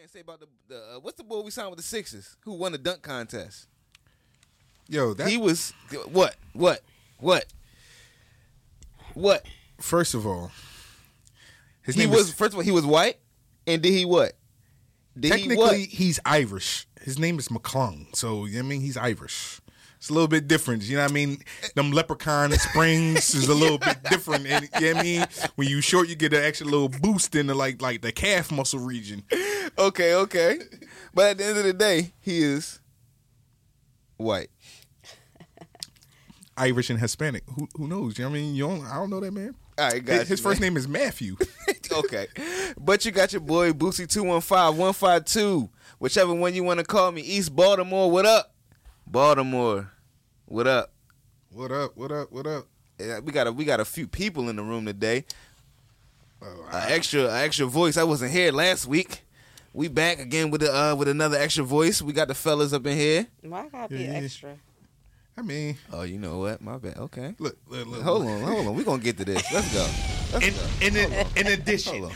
can't say about the what's the boy we signed with the Sixers who won the dunk contest? Yo, that he was what? First of all, he was white, and did he what? He's Irish. His name is McClung, so you know what I mean, he's Irish. It's a little bit different, you know what I mean? Them leprechaun springs is a little bit different, and, you know what I mean? When you short, you get an extra little boost in the like the calf muscle region. Okay. But at the end of the day, he is white, Irish, and Hispanic. Who knows? You know what I mean? I don't know that man. All right, got his first name is Matthew. Okay, but you got your boy Boosie 215-152, whichever one you want to call me. East Baltimore, what up? Baltimore, what up? What up? We got a few people in the room today. Oh, wow. An extra voice. I wasn't here last week. We back again with another extra voice. We got the fellas up in here. Why gotta be extra? I mean, oh, you know what? My bad. Okay, look. Hold on. We are gonna get to this. Let's go. In addition,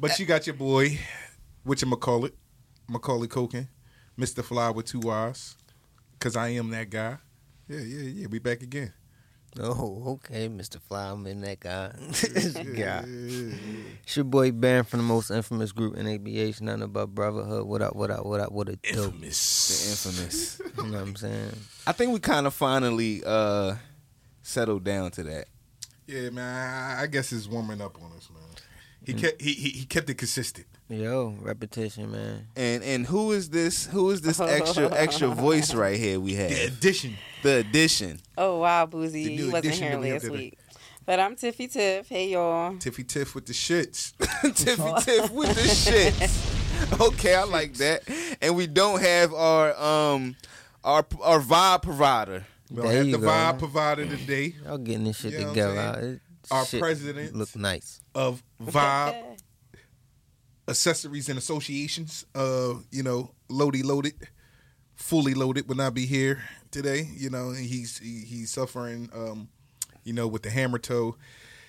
but you got your boy, Macaulay Culkin, Mr. Fly with two Y's. Because I am that guy. Yeah. We back again. Oh, okay, Mr. Fly, I'm in that guy. Yeah. It's your boy Baron from the most infamous group in ABH. Nothing about brotherhood. What up, what a dope. Infamous. You know what I'm saying? I think we kind of finally settled down to that. Yeah, man, I guess it's warming up on us, man. He kept it consistent. Yo, repetition, man. And who is this extra voice right here we have? The addition. Oh, wow, Boozy. You wasn't here last week. But I'm Tiffy Tiff. Hey, y'all. Tiffy Tiff with the shits. Tiffy Tiff with the shits. Okay, I like that. And we don't have our vibe provider. We don't have the vibe provider today. Y'all getting this shit together. Our president look nice. Of vibe. Accessories and Associations, loaded, fully loaded would not be here today. You know, and he's suffering, with the hammer toe.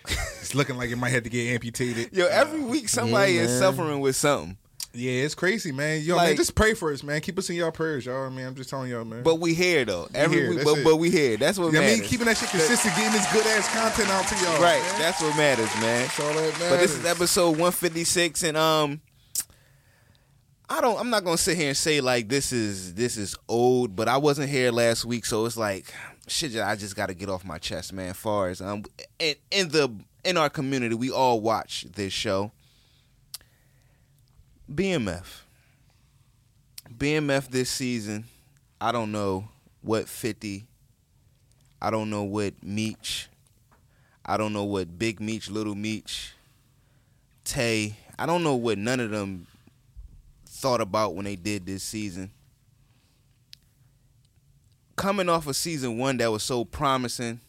It's looking like it might have to get amputated. Yo, every week somebody is suffering with something. Yeah, it's crazy, man. Yo, man, just pray for us, man. Keep us in y'all prayers, y'all. I mean, I'm just telling y'all, man. But we here though. But we here. That's what matters. I mean, keeping that shit consistent, getting this good ass content out to y'all. Right. Man. That's what matters, man. That's all that matters. But this is episode 156, and I'm not gonna sit here and say like this is old, but I wasn't here last week, so it's like shit. I just got to get off my chest, man. Far as in our community, we all watch this show. BMF this season, I don't know what 50, I don't know what Meech, I don't know what Big Meech, Little Meech, Tay, I don't know what none of them thought about when they did this season. Coming off of season one that was so promising,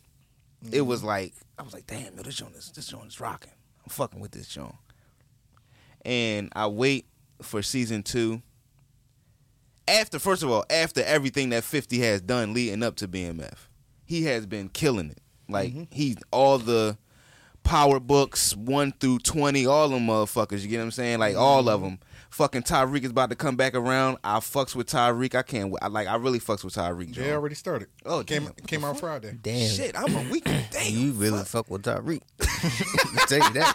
It was like, I was like, damn, yo, this joint is rocking. I'm fucking with this joint. And I wait for season two. After everything that 50 has done leading up to BMF, he has been killing it. Like he's all the power books 1 through 20, all them motherfuckers. You get what I'm saying? Like all of them. Fucking Tariq is about to come back around. I fucks with Tariq. I really fucks with Tariq. They already started. Oh, came out Friday. Damn. Shit, I'm a weekend. Damn. You really fuck with Tariq. Tell you that.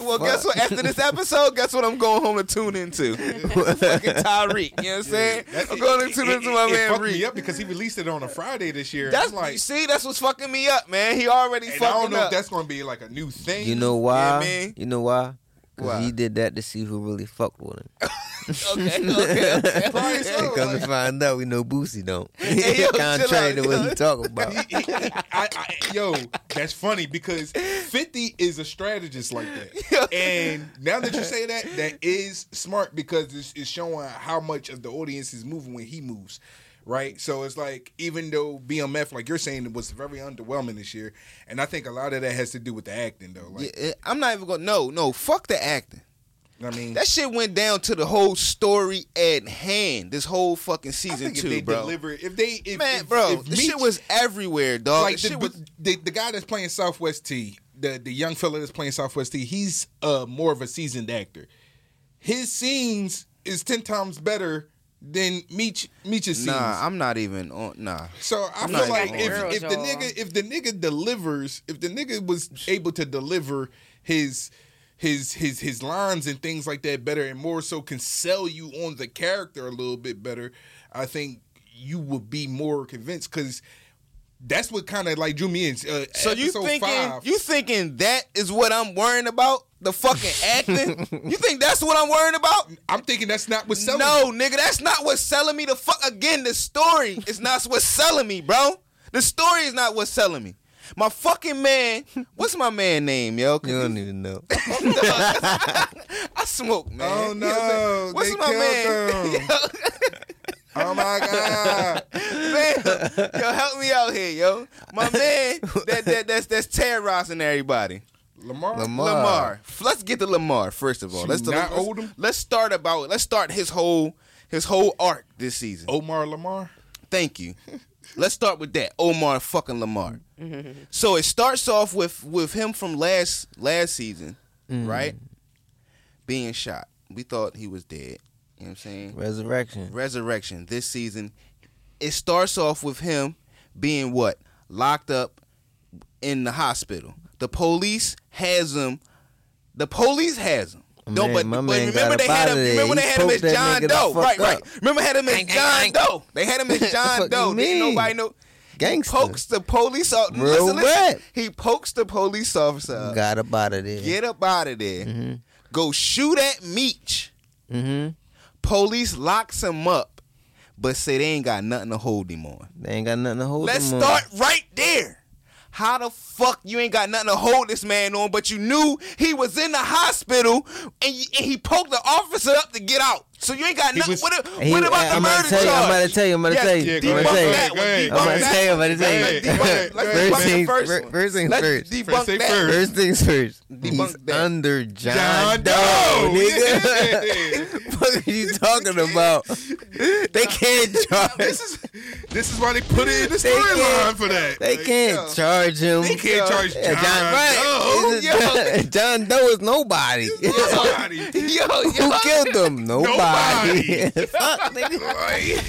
Well, fuck. Guess what? After this episode, guess what I'm going home to tune into? Fucking Tariq. You know what I'm saying? I'm going to tune into my man Reed. It fucked me up because he released it on a Friday this year. That's like, you see, that's what's fucking me up, man. He already fucking up. I don't know if that's going to be like a new thing. You know why? You know what I mean? You know why? Because he did that to see who really fucked with him. Okay. Come to find out, we know Boosie don't. Hey, yo, contrary to what he talking about. That's funny because 50 is a strategist like that. And now that you say that is smart because it's showing how much of the audience is moving when he moves. Right? So it's like, even though BMF, like you're saying, it was very underwhelming this year, and I think a lot of that has to do with the acting, though. Like, I'm not even going to... No, fuck the acting. I mean... That shit went down to the whole story at hand, this whole fucking season two, bro. This shit was everywhere, dog. Like, the guy that's playing Southwest T, the young fella that's playing Southwest T, he's more of a seasoned actor. his scenes is 10 times better than Meech's scenes. Nah. So I feel like if the nigga was able to deliver his lines and things like that better and more so can sell you on the character a little bit better, I think you would be more convinced, because that's what kind of like drew me in. So you thinking that is what I'm worrying about? The fucking acting? You think that's what I'm worrying about? I'm thinking that's not what's selling me. No, nigga, that's not what's selling me. The fuck, again, the story is not what's selling me, bro. The story is not what's selling me. My fucking man, what's my man name, yo? You don't even know. I smoke, man. Oh no, you know what's they my man? Oh my god, man! Yo, help me out here, yo. My man, that's terrorizing everybody. Lamar. Let's get to Lamar first of all. Let's start his whole arc this season. Omar Lamar. Thank you. Let's start with that. Omar fucking Lamar. So it starts off with him from last season, right? Being shot. We thought he was dead. You know what I'm saying? Resurrection. This season, it starts off with him being what? Locked up in the hospital. The police has him. No, but remember they had him. Remember they had him as John Doe. Right. Remember had him as John Doe. They had him as John Doe. Didn't nobody know. Gangster. Pokes the police officer. Listen. He pokes the police officer up. Got up out of there. Get up out of there. Mm-hmm. Go shoot at Meech. Mm-hmm. Police locks him up, but say they ain't got nothing to hold him on. Let's start right there. How the fuck you ain't got nothing to hold this man on, but you knew he was in the hospital and he poked the officer up to get out. So you ain't got nothing. What about the murder charge? I'm going to tell you. First things first. He's under John Doe, nigga. What are you talking about? They can't charge. This is why they put it in the storyline for that. They can't charge him. They can't charge John Doe. John Doe is nobody. Who killed him? Nobody. Fuck, nigga.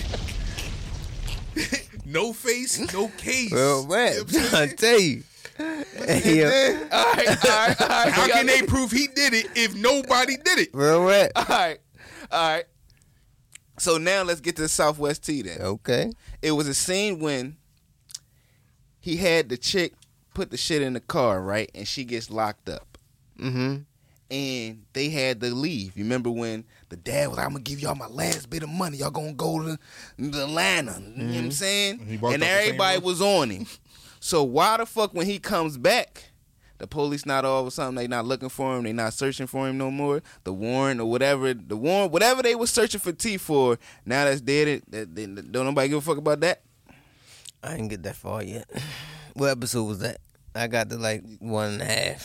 No face, no case. Well, man, I tell you. Then, all right. How can they prove he did it if nobody did it? Real rap. All right. So now let's get to the Southwest T then. Okay. It was a scene when he had the chick put the shit in the car, right? And she gets locked up. Mm-hmm. And they had to leave. You remember when the dad was like, I'm going to give y'all my last bit of money. Y'all going to go to Atlanta. Mm-hmm. You know what I'm saying? And everybody was on him. So why the fuck when he comes back, the police not all of a sudden, they not looking for him, they not searching for him no more. The warrant, whatever they was searching for T for, now that's dead. Don't nobody give a fuck about that? I didn't get that far yet. What episode was that? I got to like 1.5.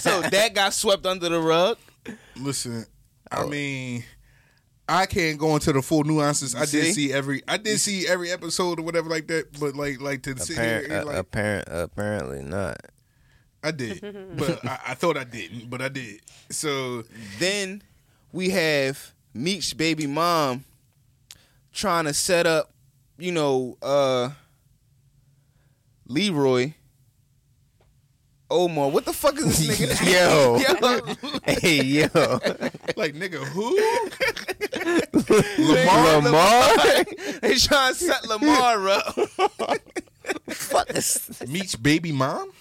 So that got swept under the rug? Listen, I mean, I can't go into the full nuances. I did see every episode or whatever like that, but like to sit here and like apparently not. I did, but I thought I didn't, but I did. So then we have Meech's baby mom trying to set up, you know, Leroy. Omar, what the fuck is this nigga? Yo. Hey, yo. Like, nigga, who? Lamar? They trying to set Lamar up. Fuck this. Meech baby mom?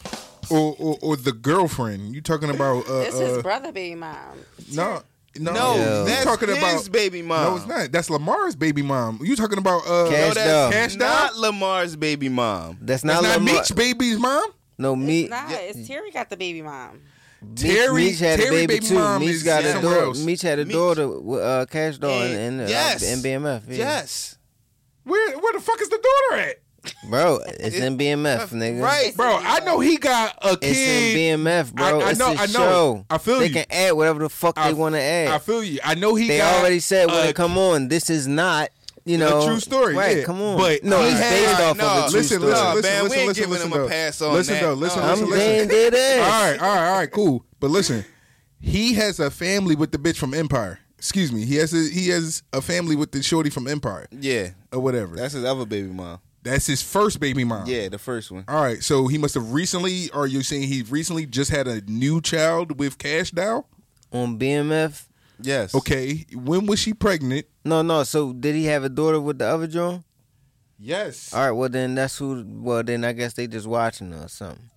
Or the girlfriend? You talking about... this is brother baby mom. No, that's talking his baby mom. No, it's not. That's Lamar's baby mom. You talking about... Cash not Lamar's baby mom. That's not Meech baby's mom? No, Meech. It's Terry got the baby mom. Meech had a baby too. Meech had a daughter with Cash Doll and BMF. Yeah. Yes. Where the fuck is the daughter at? Bro, it's in BMF, nigga. Right, bro. I know he got a kid. It's in BMF, bro. I know. I feel you. They can add whatever the fuck they want to add. I feel you. I know they already said, well, come on, this is not. You know, a true story. Right, yeah. Come on. But no, he's based off of a true story. Listen, we ain't giving him a pass on that. Listen, though. I'm saying that. All right, cool. But listen, He has a family with the bitch from Empire. Excuse me. He has a family with the shorty from Empire. Yeah. Or whatever. That's his other baby mom. That's his first baby mom. Yeah, the first one. All right. So he must have recently, are you saying he recently just had a new child with Cash Dow? On BMF? Yes. Okay. When was she pregnant? No. So did he have a daughter with the other John? Yes. All right. Well, then that's who. Well, then I guess they just watching her or something.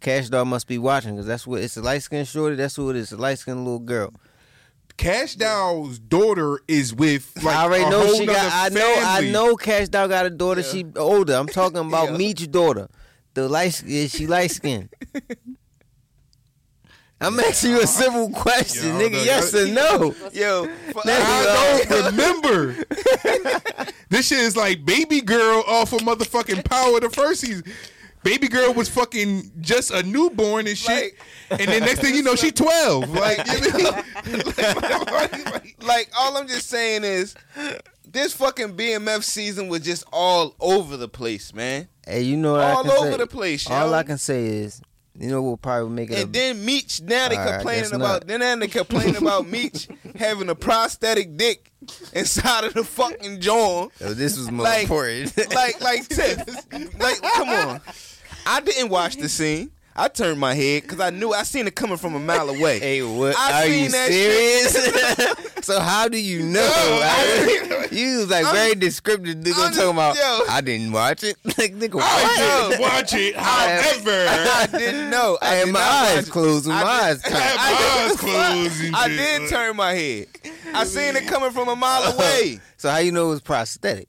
Cash Dow must be watching because that's what it's a light skinned shorty. That's who it is. A light skinned little girl. Cash Dow's daughter is with like I already know she got. I know Cash Dow got a daughter. Yeah. She older. I'm talking about Meech's daughter. The light is she light skinned. I'm asking you a simple question, nigga. Yes or no? Yo, I don't remember. This shit is like Baby Girl off of motherfucking Power the first season. Baby Girl was fucking just a newborn and shit, like, and then next thing you know, she 12. Like, you know, like all I'm just saying is, this fucking BMF season was just all over the place, man. Hey, you know what I can say? All over the place. All I can say is. You know we'll probably make it. And then Meech, now they complaining about Meech having a prosthetic dick inside of the fucking jaw. Oh, this was more important. Come on. I didn't watch the scene. I turned my head because I knew I seen it coming from a mile away. Hey, what? Are you serious? So how do you know? You was like very descriptive, nigga, talking about. I didn't watch it. Like, nigga, I didn't watch it. However, I didn't know. I had my eyes closed. I did turn my head. I seen it coming from a mile away. So how you know it was prosthetic?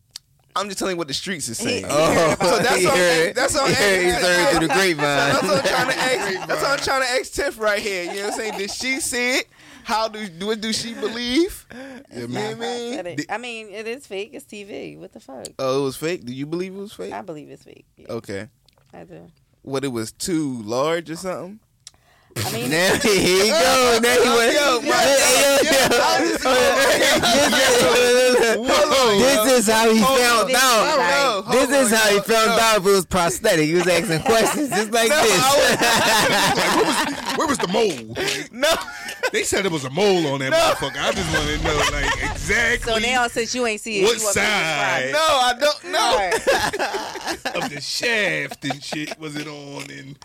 I'm just telling you what the streets is saying. Oh, so that's all through the grapevine. So that's all I'm trying to ask Tiff right here. You know what I'm saying? Did she see it? How do she believe? You know what I mean? I mean, it is fake. It's TV. What the fuck? Oh, it was fake? Do you believe it was fake? I believe it's fake. Yeah. Okay. I do. What, it was too large or something? I mean, now here you go. Now he went. This is how he found out. This is how he found out if it was prosthetic. He was asking questions just like this. Where was the mole? No. They said it was a mole on that motherfucker. I just want to know, like, exactly. So now, since you ain't see it, what side? No, I don't know. Of the shaft and shit, was it on and...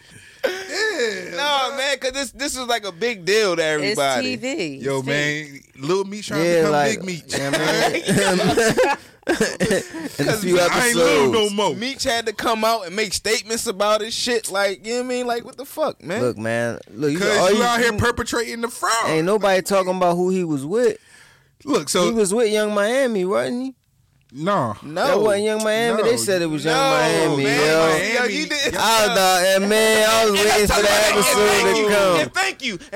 Yeah, no, man, because this is like a big deal to everybody. It's TV. Yo, man, Lil Meech trying to become Big Meech. Yeah, man. Because I ain't little no more. Meech had to come out and make statements about his shit. Like, you know what I mean? Like, what the fuck, man? Look, man. Because you out here perpetrating the fraud. Ain't nobody talking about who he was with. Look, so. He was with Young Miami, wasn't he? No. That wasn't Young Miami. No. They said it was Young Miami, man, yo. Miami. I was waiting for that episode to come.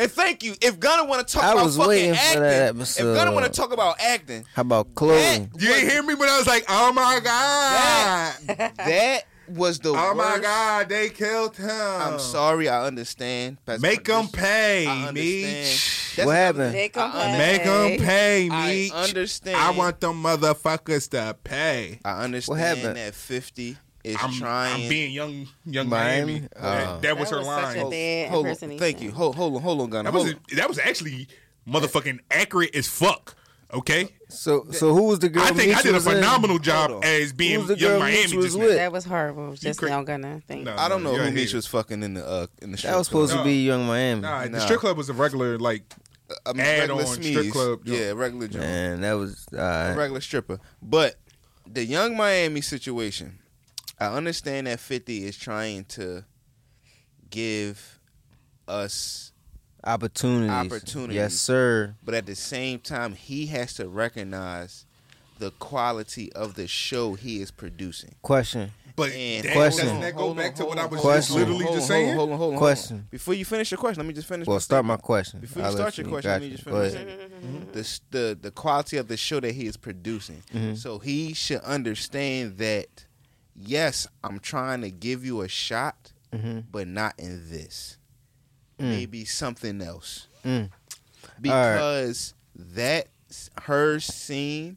And thank you. If Gunna want to talk about fucking acting, how about clothing? You ain't hear me when I was like, oh my God. That was the worst. Oh my God, they killed him. I'm sorry, I understand. Make them pay, Meech. What happened? Make them pay, Meech. I understand. I want them motherfuckers to pay. I understand. What happened? That 50 is trying. I'm being young Miami. That was her line. Thank you. Hold on, Gunna. That was actually motherfucking accurate as fuck. Okay. So who was the girl? I think Meech I did a phenomenal job as being Young Miami. That was horrible. Just now, Gunna. I don't know who Meech was fucking in the strip club. That was supposed to be Young Miami. Nah, the strip club was a regular add-on strip club. Yeah, regular job. Man, that was a regular stripper. But the Young Miami situation, I understand that 50 is trying to give us. Opportunities. Yes, sir. But at the same time, he has to recognize the quality of the show he is producing. Question. But that goes back to what I was just saying. Before you finish your question, let me just finish. Well, start my question. Before you start your question, let me just finish it. The quality of the show that he is producing. Mm-hmm. So he should understand that, yes, I'm trying to give you a shot, but not in this. Maybe something else. Because that her scene,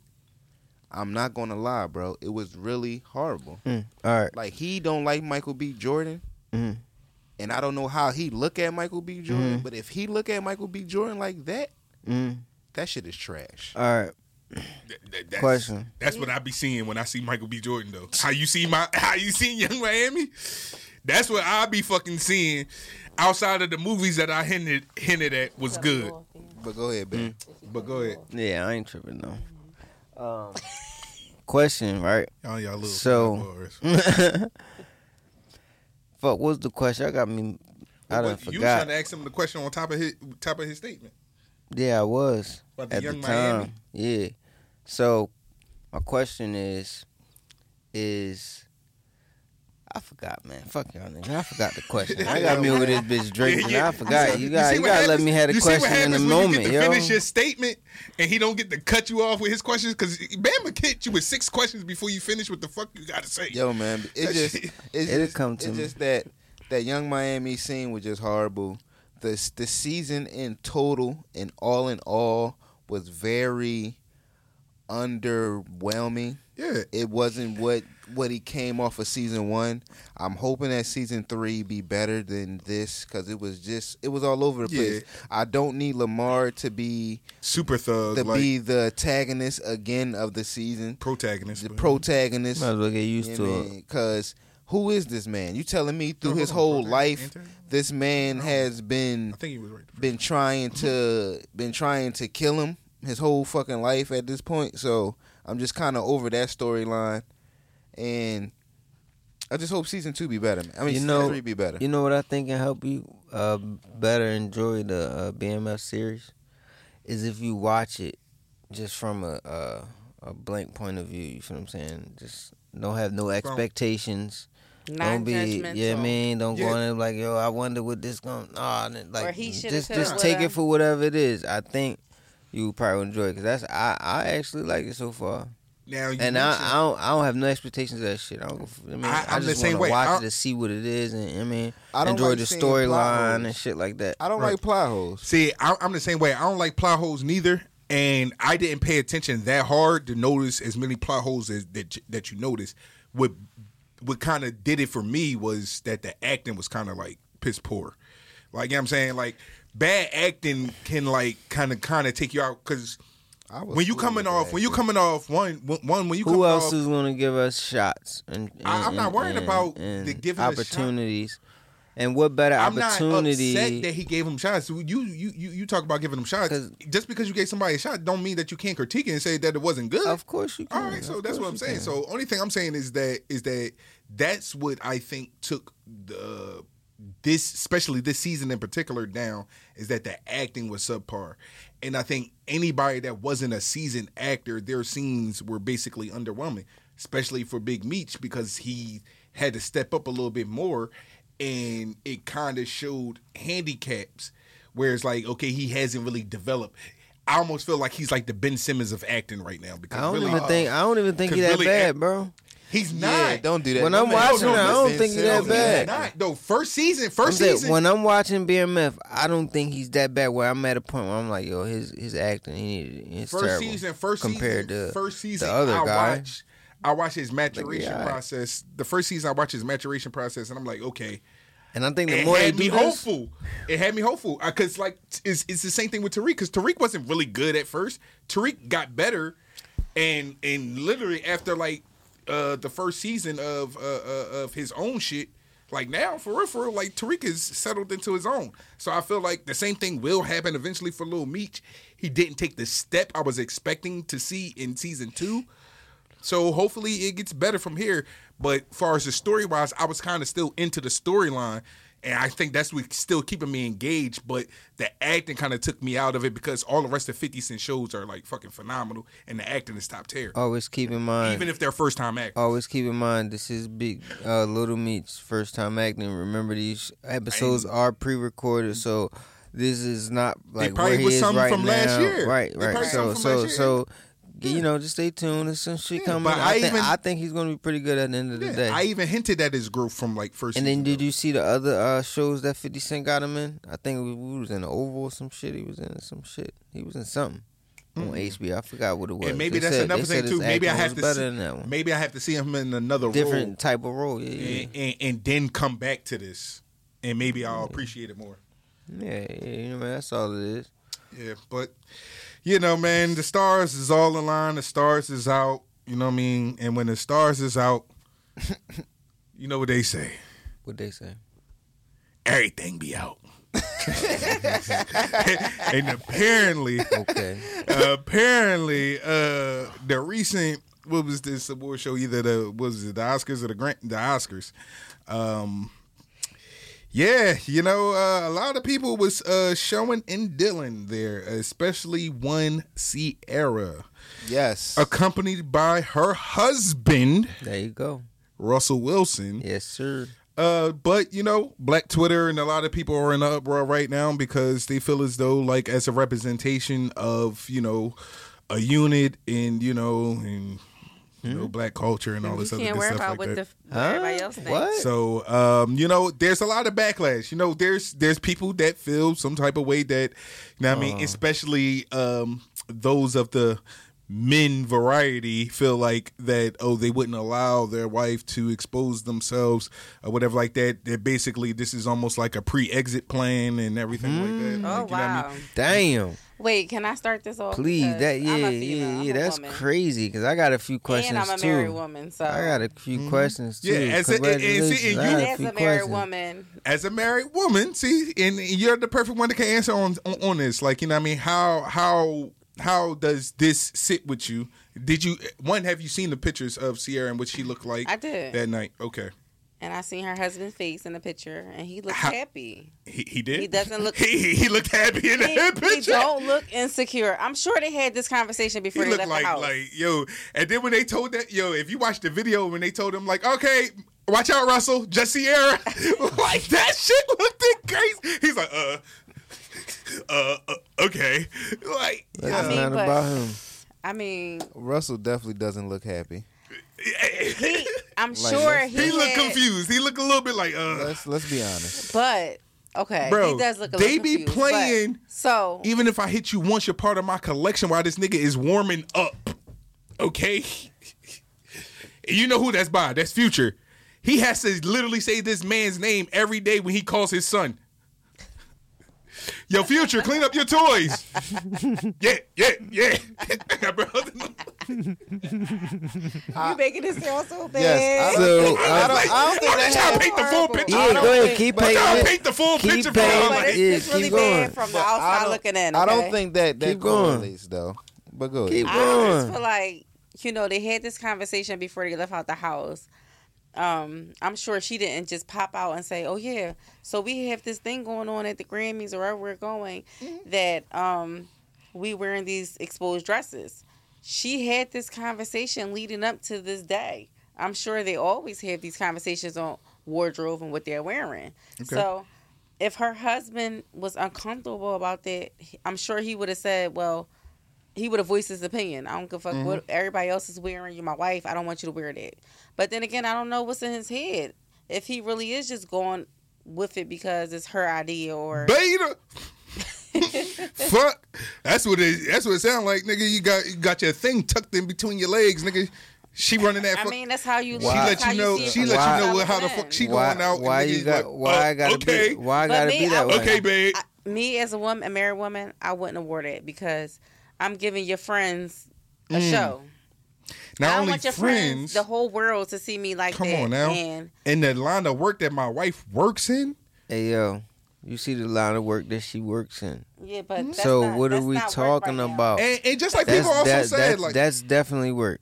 I'm not going to lie, bro, it was really horrible. All right. Like, he don't like Michael B. Jordan. And I don't know how he look at Michael B. Jordan, but if he look at Michael B. Jordan like that, that shit is trash. All right. That's, question. That's what I be seeing when I see Michael B. Jordan though. How you seen Young Miami? That's what I be fucking seeing. Outside of the movies that I hinted at was good. But go ahead, babe. But go ahead. Yeah, I ain't tripping though. Question, right? Oh, y'all little so. Fuck, what's the question? I got me. I forgot. You trying to ask him the question on top of his statement? Yeah, I was about the at Young the time. Miami. Yeah. So my question is I forgot, man. Fuck y'all niggas. I forgot the question. I got me over this bitch drinking. I forgot. You gotta let me have the question in a moment, yo. You finish your statement, and he don't get to cut you off with his questions because Bama kicked you with 6 questions before you finish what the fuck you gotta say. Yo, man, that Young Miami scene was just horrible. The season in total and all in all was very underwhelming. Yeah, it wasn't what he came off of season 1. I'm hoping that season 3 be better than this because it was all over the place. I don't need Lamar to be super thug be the antagonist again of the season. Protagonist. Might as well get used to it because. Who is this man? You telling me through his whole life, this man has been trying to kill him his whole fucking life at this point. So I'm just kind of over that storyline, and I just hope season 2 be better. Man. Season 3 be better. You know what I think can help you better enjoy the BMF series is if you watch it just from a blank point of view. You feel what I'm saying? Just don't have no expectations. Don't be, judgmental. Yeah, man. Don't go in there like, yo, I wonder what this going. Nah, like, or he just take it for whatever it is. I think you probably enjoy it because that's I actually like it so far. Now, I don't have no expectations of that shit. I don't. I just want to watch it to see what it is, and I enjoy like the storyline and shit like that. I don't like plot holes. See, I'm the same way. I don't like plot holes neither. And I didn't pay attention that hard to notice as many plot holes as that you notice. What kind of did it for me was that the acting was kind of like piss poor. Like, you know what I'm saying? Like, bad acting can like kind of take you out because who else is going to give us shots? I'm not worrying about the giving opportunities. Us and what better opportunity? I'm not upset that he gave him shots. You talk about giving him shots. Just because you gave somebody a shot don't mean that you can't critique it and say that it wasn't good. Of course you can. All right, so that's what I'm saying. So only thing I'm saying is that that's what I think took this, especially this season in particular, down, is that the acting was subpar. And I think anybody that wasn't a seasoned actor, their scenes were basically underwhelming, especially for Big Meech because he had to step up a little bit more. And it kind of showed handicaps where it's like, okay, he hasn't really developed. I almost feel like he's like the Ben Simmons of acting right now. Because I don't even think he's that bad, bro. He's not. Yeah, don't do that. When I'm watching it, I don't think he's that bad. Not, though. First season. When I'm watching BMF, I don't think he's that bad. Where I'm at a point where I'm like, yo, his acting, it's terrible. First season compared to the other guy. I watch his maturation process. The first season, I watch his maturation process, and I'm like, okay. And I think the more it had me hopeful because like it's the same thing with Tariq because Tariq wasn't really good at first. Tariq got better, and literally after like the first season of his own shit, like now for real, like Tariq is settled into his own. So I feel like the same thing will happen eventually for Lil Meech. He didn't take the step I was expecting to see in season 2. So hopefully it gets better from here. But as far as the story-wise, I was kind of still into the storyline, and I think that's what's still keeping me engaged. But the acting kind of took me out of it because all the rest of 50 Cent shows are, like, fucking phenomenal, and the acting is top tier. Always keep in mind. Even if they're first-time actors. Always keep in mind this is Big Little Meech's first-time acting. Remember, these episodes are pre-recorded, so this is not, like, where he is right from now. Last year. Right. So... You know, just stay tuned. There's some shit coming. I think he's going to be pretty good at the end of the day. I even hinted at his growth from like first. And then did you see the other shows that 50 Cent got him in? I think we was in the Oval or some shit. He was in something on HBO. I forgot what it was. And maybe that's another thing too. Maybe I have to see him in another different type of role. Yeah. And then come back to this. and maybe I'll appreciate it more. Yeah, you know, that's all it is. Yeah, but, you know, man, the stars is all in line. The stars is out, you know what I mean? And when the stars is out, you know what they say. What they say? Everything be out. And apparently, the recent, what was this award show? Either the Oscars or the Oscars. Yeah, you know, a lot of people was showing and dealing there, especially one Ciara. Yes. Accompanied by her husband. There you go. Russell Wilson. Yes, sir. But, you know, Black Twitter and a lot of people are in an uproar right now because they feel as though, like, as a representation of, you know, a unit and, you know, and... You know, Black culture and all this other stuff like that. You can't worry about what everybody else thinks. So, you know, there's a lot of backlash. You know, there's people that feel some type of way that, you know what I mean, especially those of the men variety feel like that, oh, they wouldn't allow their wife to expose themselves or whatever like that. That basically this is almost like a pre-exit plan and everything like that. Oh, like, wow. You know what I mean? Damn. Wait, can I start this off? Please, that's woman. Crazy because I got a few questions and I'm a married woman, so I got a few questions too. Yeah, as a married woman, see, and you're the perfect one that can answer on this. Like, you know what I mean? How does this sit with you? Did you have you seen the pictures of Ciara and what she looked like? I did that night. Okay. And I seen her husband's face in the picture, and he looked happy. He did? He doesn't look... he looked happy in that picture. He don't look insecure. I'm sure they had this conversation before they left the house. Yo. And then when they told that... Yo, if you watch the video, when they told him, like, okay... Watch out, Russell. Just Ciara. Like, that shit looked crazy. He's like, okay. Like... That's not about him. Russell definitely doesn't look happy. He looked confused. He looked a little bit like Let's be honest. But okay, bro, he does look a little confused. They be playing. But, so even if I hit you once, you're part of my collection. While this nigga is warming up, okay. You know who that's by? That's Future. He has to literally say this man's name every day when he calls his son. Yo, Future, clean up your toys. Yeah. Bro. You making this sound so bad. Yes, I don't think paint the full picture. Yeah, go ahead, keep painting. Y'all paint the full picture for him. It's really bad from the outside looking in. Okay? I don't think that correlates though. But go ahead. Keep going. I just feel like, you know, they had this conversation before they left out the house. I'm sure she didn't just pop out and say, oh, yeah, so we have this thing going on at the Grammys or wherever we're going that we wearing these exposed dresses. She had this conversation leading up to this day. I'm sure they always have these conversations on wardrobe and what they're wearing. Okay. So if her husband was uncomfortable about that, I'm sure he would have said, well, he would have voiced his opinion. I don't give a fuck what everybody else is wearing. You're my wife. I don't want you to wear that. But then again, I don't know what's in his head. If he really is just going with it because it's her idea or... Beta! Fuck. That's what it sounds like, nigga. You got your thing tucked in between your legs, nigga. She running that fuck. I mean, that's how you... She let you know how the fuck she going out. Why I gotta be that way? Okay, babe. Me as a woman, a married woman, I wouldn't have wore that because... I'm giving your friends a show. Not only friends, the whole world to see me like that. Come on now. And the line of work that my wife works in. Hey, yo. You see the line of work that she works in. Yeah, but that's so not, what that's are we talking right about? And just like people also said. Like, that's definitely work.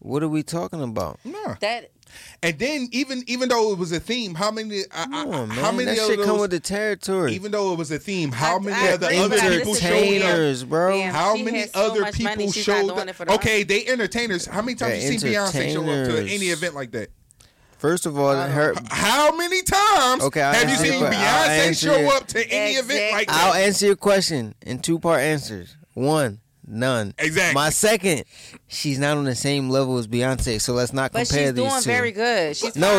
What are we talking about? Nah. That... And then even though it was a theme, how many other people showed up? Okay, they entertainers. How many times you see Beyonce show up to any event like that? First of all, how many times have you seen Beyonce show up to any event like that? I'll answer your question in two-part answers. One. None. Exactly. My second, she's not on the same level as Beyonce, so let's not compare these two. But she's doing very good. She's no.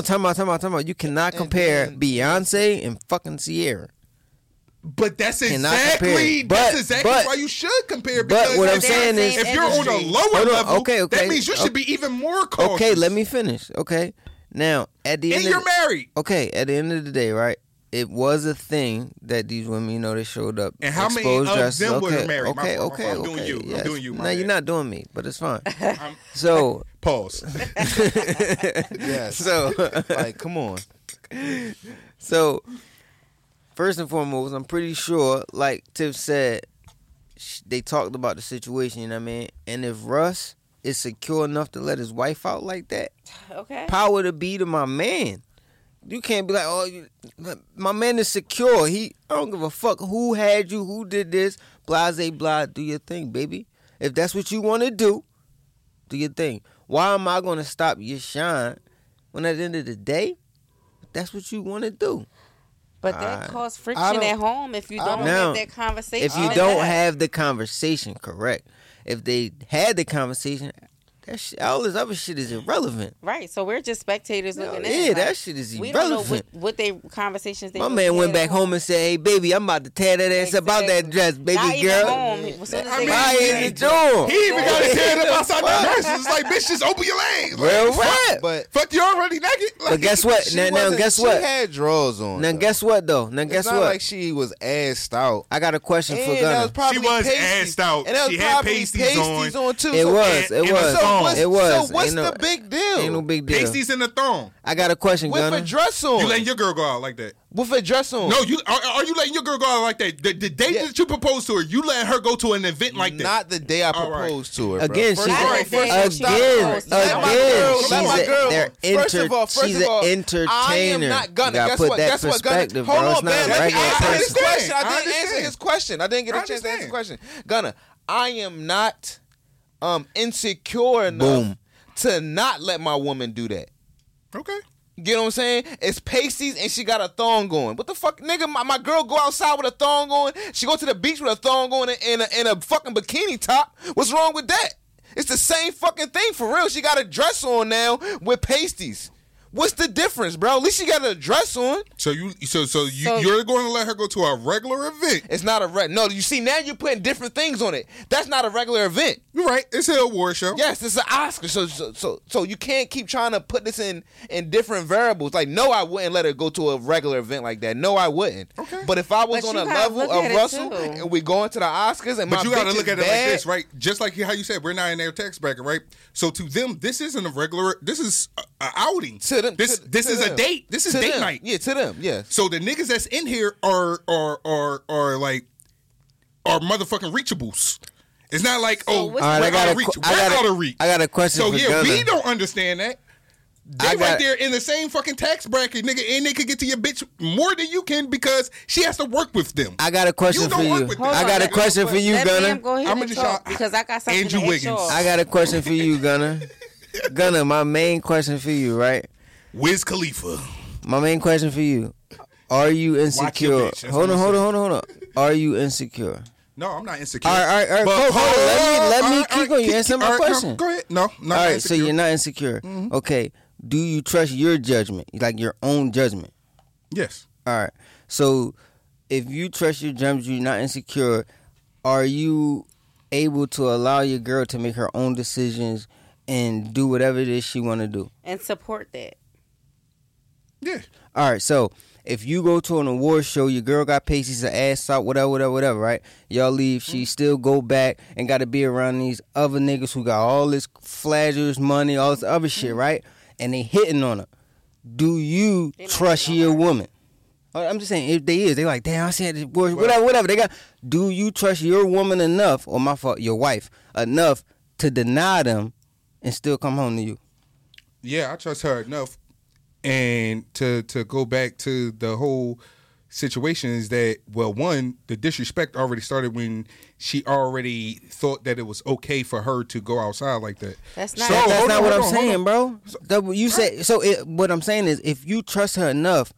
Time out. You cannot compare Beyonce and fucking Ciara. But that's exactly why you should compare. Because what I'm saying is, if you're on a lower level, that means you should be even more cautious. Okay, let me finish. Okay, Now, at the end, and you're married. Okay, at the end of the day, right? It was a thing that these women, you know, they showed up. And how many of them were married? I'm doing you. You're not doing me, but it's fine. So pause. Yes. So like, come on. So first and foremost, I'm pretty sure, like Tiff said, they talked about the situation. You know what I mean? And if Russ is secure enough to let his wife out like that, okay, power to be to my man. You can't be like, oh, my man is secure. I don't give a fuck who had you, who did this. Blase, blah, do your thing, baby. If that's what you want to do your thing. Why am I going to stop your shine when at the end of the day, that's what you want to do? But that causes friction at home if you don't have that conversation. If you don't have the conversation, correct. If they had the conversation... all this other shit is irrelevant. Right, so we're just spectators looking at it. Yeah, like, that shit is irrelevant. We don't know what they conversations they My man went back home and said, hey, baby, I'm about to tear that ass up out that dress, baby Not girl. Home. He even got his head up outside the dress. It's like, bitch, just open your legs. Like, real rap. Fuck, you already naked. Like, but guess what? Now, guess what? She had drawers on. Now, guess what, though? Now, guess what? It's not like she was assed out. I got a question for Gunna. She was assed out. She had pasties on, too. It was. So what's the big deal? Ain't no big deal. Pasties in the thong. I got a question, Gunna. With a dress on. You letting your girl go out like that? With a dress on. No, are you letting your girl go out like that? The day that you proposed to her, you let her go to an event like that. Not the day I proposed to her. Bro. Again, First of all, an entertainer. I am not Gunna. Guess what? Gunna. Hold on, man. Let me answer his question. I didn't answer his question. I didn't get a chance to answer his question. Gunna, I am not insecure enough to not let my woman do that. Okay. You know what I'm saying? It's pasties and she got a thong going. What the fuck, nigga? My girl go outside with a thong on. She go to the beach with a thong on and a fucking bikini top. What's wrong with that? It's the same fucking thing for real. She got a dress on now with pasties. What's the difference, bro? At least she got a dress on. So you're going to let her go to a regular event? It's not a regular. No, you see, now you're putting different things on it. That's not a regular event. You're right. It's an award show. Yes, it's an Oscar. So you can't keep trying to put this in different variables. Like, no, I wouldn't let her go to a regular event like that. No, I wouldn't. Okay. But if I was on a level of Russell and we going to the Oscars and my bitch is bad. But you got to look at it like this, right? Just like how you said, we're not in their tax bracket, right? So to them, this isn't a regular. This is an outing. Them, this is a date. This is date night. Yeah, to them. Yeah. So the niggas that's in here are motherfucking reachables. It's not like I got a question. So yeah, we don't understand that. They right there in the same fucking tax bracket, nigga, and they could get to your bitch more than you can because she has to work with them. I got a question for you. Gunna. I'm just because I got something. Andrew Wiggins. I got a question for you, Gunna. Gunna, my main question for you, right? Wiz Khalifa. My main question for you. Are you insecure? Hold on. Are you insecure? No, I'm not insecure. All right. Let me keep on. You answer my question. Go ahead. No, not all right, insecure. So you're not insecure. Mm-hmm. Okay. Do you trust your judgment? Like your own judgment? Yes. All right. So if you trust your judgment, you're not insecure, are you able to allow your girl to make her own decisions and do whatever it is she want to do? And support that. Yeah. All right, so if you go to an award show, your girl got pasties, her ass out, whatever, right? Y'all leave, she still go back and got to be around these other niggas who got all this flatters, money, all this other shit, right? And they hitting on her. Do you trust your woman? I'm just saying, if they is, they like, damn, I said this word, whatever. They got. Do you trust your woman enough, or my fault, your wife, enough to deny them and still come home to you? Yeah, I trust her enough. And to go back to the whole situation is that, well, one, the disrespect already started when she already thought that it was okay for her to go outside like that. That's not what I'm saying, bro. What I'm saying is, if you trust her enough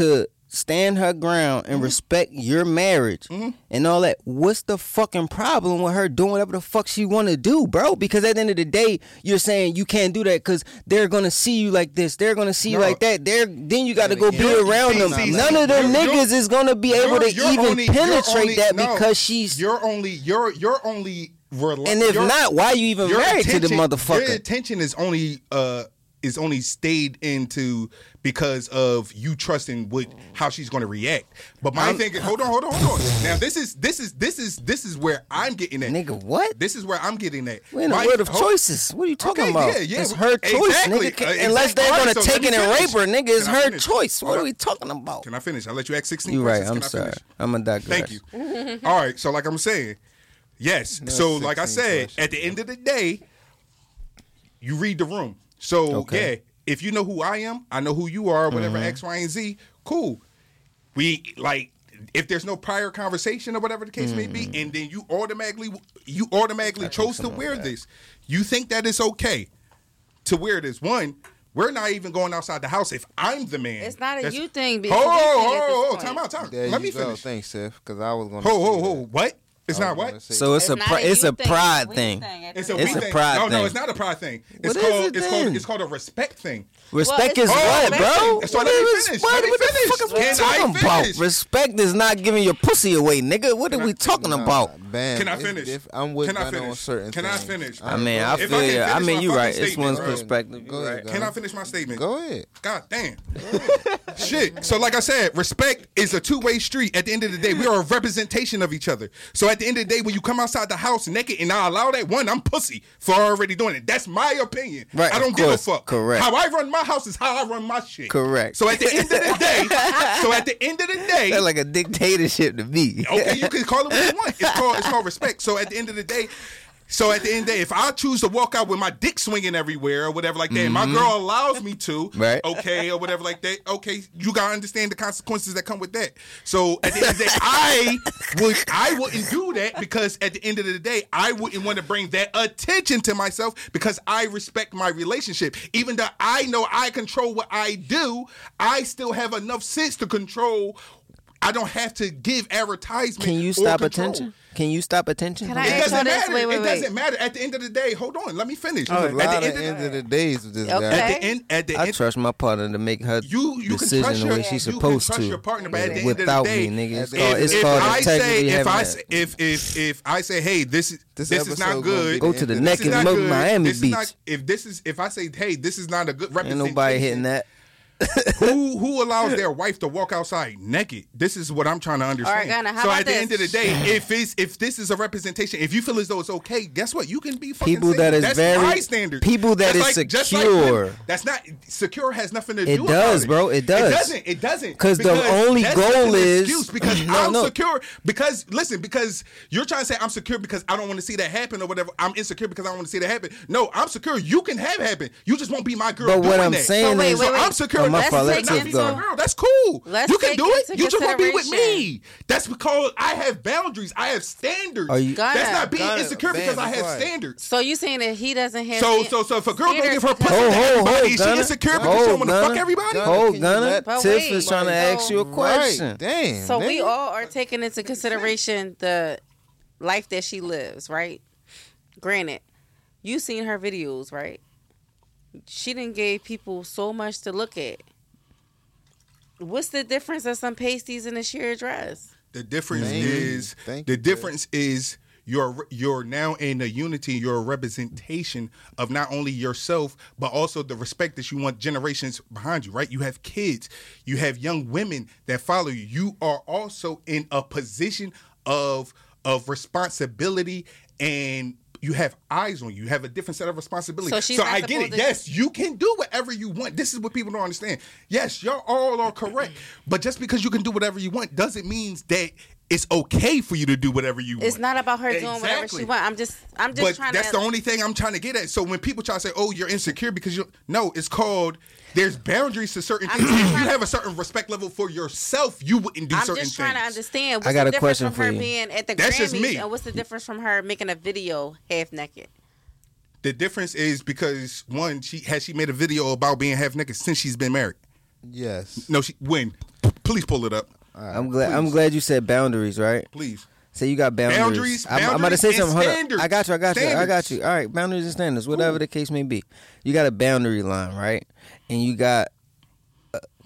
to stand her ground and respect your marriage and all that, what's the fucking problem with her doing whatever the fuck she want to do, bro? Because at the end of the day, you're saying you can't do that because they're going to see you like this, they're going to see you like that, then you got to go be around them. None of them niggas is going to be able to even penetrate that because she's... And if not, why you even married to the motherfucker? Your attention is only is only stayed into because of you trusting what how she's going to react. But my thing is, hold on. Now this is where I'm getting at. Nigga, what? This is where I'm getting at. We're in a world of choices. What are you talking about? Yeah. It's her choice, exactly. Nigga. Unless they're going to take it and rape her, nigga, it's her choice. What are we talking about? Can I finish? I'll let you ask 16 questions. You're right. I'm sorry. I'm a doctor. Thank you. All right. So like I'm saying, yes. No, so like I said, at the end of the day, you read the room. So, okay. Yeah, if you know who I am, I know who you are, whatever, mm-hmm. X, Y, and Z, cool. We, like, if there's no prior conversation or whatever the case may be, and then you automatically chose to wear this, you think that it's okay to wear this. One, we're not even going outside the house if I'm the man. It's not a you thing. Time out. Let me finish. Thanks, Sif, because I was going to what? It's not what? So it's a pride thing. It's a pride thing. No, it's not a pride thing. It's called a respect thing. Respect is what, bro? So let me finish. Respect is not giving your pussy away, nigga. What are we talking about? Bam. Can I finish? Can I finish? I mean, I feel you. I mean, you're right. It's one's perspective. Go ahead. Can I finish my statement? Go ahead. God damn. Shit. So like I said, respect is a two-way street. At the end of the day, we are a representation of each other. So at the end of the day, when you come outside the house naked and I allow that, one, I'm pussy for already doing it. That's my opinion. Right, I don't give a fuck. Correct. How I run my house is how I run my shit. Correct. So at the end of the day, that's like a dictatorship to me. Okay, you can call it what you want. It's called respect. So at the end of the day, if I choose to walk out with my dick swinging everywhere or whatever like that, and my girl allows me to, right. Okay, or whatever like that, okay, you gotta understand the consequences that come with that. So at the end of the day, I wouldn't do that because at the end of the day, I wouldn't want to bring that attention to myself because I respect my relationship. Even though I know I control what I do, I still have enough sense to control. I don't have to give advertisement. Can you stop attention? It doesn't matter. At the end of the day, hold on. Let me finish. At the end of the day, I trust my partner to make her decision the way she's supposed to. You can trust your partner, but at the end of the day, nigga, if I say, hey, this is not good. Go to the neck and look Miami Beach. If I say, hey, this is not a good representation. Ain't nobody hitting that. Who allows their wife to walk outside naked? This is what I'm trying to understand. Right, Gunna, so at the end of the day, if this is a representation, if you feel as though it's okay, guess what? You can be fucking people that is secure. Like, that's not secure. Has nothing to do with it. It does, bro. It doesn't. Because the only goal is because I'm secure. Because you're trying to say I'm secure because I don't want to see that happen or whatever. I'm insecure because I don't want to see that happen. No, I'm secure. You can have happen. You just won't be my girl. But what I'm saying is, I'm secure. That's cool. You can do it. You just want to be with me. That's because I have boundaries. I have standards. That's not being insecure because I have standards. So you saying that he doesn't have standards? So if a girl don't give her pussy to everybody, she insecure because she don't want to fuck everybody? Hold Gunna. Tiff is trying to ask you a question. Damn. So we all are taking into consideration the life that she lives, right? Granted, you seen her videos, right? She didn't give people so much to look at. What's the difference of some pasties in a sheer dress? The difference is you're now in a unity, you're a representation of not only yourself, but also the respect that you want generations behind you, right? You have kids, you have young women that follow you. You are also in a position of responsibility, and you have eyes on you. You have a different set of responsibilities. So I get it. Yes, you can do whatever you want. This is what people don't understand. Yes, y'all all are correct. But just because you can do whatever you want doesn't mean that it's okay for you to do whatever you want. It's not about her doing whatever she wants. I'm just trying to... But that's the only thing I'm trying to get at. So when people try to say, oh, you're insecure because you... No, it's called... There's boundaries to certain things. If you have a certain respect level for yourself, you wouldn't do certain things. I'm just trying to understand what's the difference from her being at the Grammys and what's the difference from her making a video half naked. The difference is because one, she made a video about being half naked since she's been married. Yes. No, when? Please pull it up. Right, I'm glad you said boundaries, right? Please. So you got boundaries. I'm about to say something. Hold up. I got you. All right, boundaries and standards, whatever the case may be. You got a boundary line, right? And you got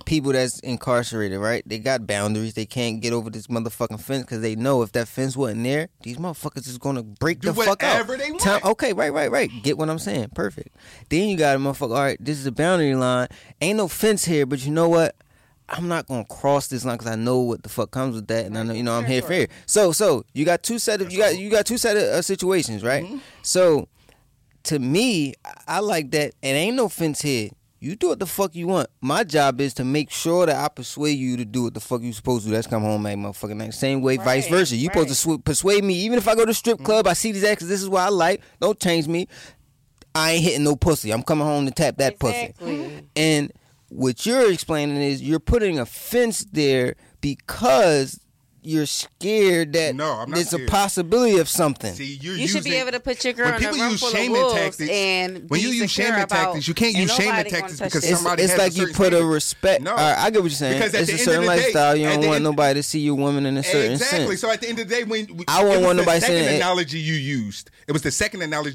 people that's incarcerated, right? They got boundaries. They can't get over this motherfucking fence because they know if that fence wasn't there, these motherfuckers is going to break the fuck out. Do whatever they want. Okay, right. Get what I'm saying. Perfect. Then you got a motherfucker, all right, this is a boundary line. Ain't no fence here, but you know what? I'm not going to cross this line because I know what the fuck comes with that. And I know, you know, I'm here for it. So you got two set of situations, right? Mm-hmm. So to me, I like that. It ain't no fence here. You do what the fuck you want. My job is to make sure that I persuade you to do what the fuck you supposed to do. That's come home, man, motherfucking night. Same way, vice versa. You supposed to persuade me. Even if I go to strip club, I see these acts, this is what I like. Don't change me. I ain't hitting no pussy. I'm coming home to tap that pussy. And what you're explaining is you're putting a fence there because you're scared that there's a possibility of something. See, you should be able to put your girl in a room full of wolves tactics, and when you use shaming tactics, you can't use shaming tactics because somebody has a certain... It's like you put a respect... No. I get what you're saying. Because it's a certain lifestyle. You don't want nobody to see your woman in a certain sense. Exactly. So at the end of the day, when... I won't want nobody saying... It was the second analogy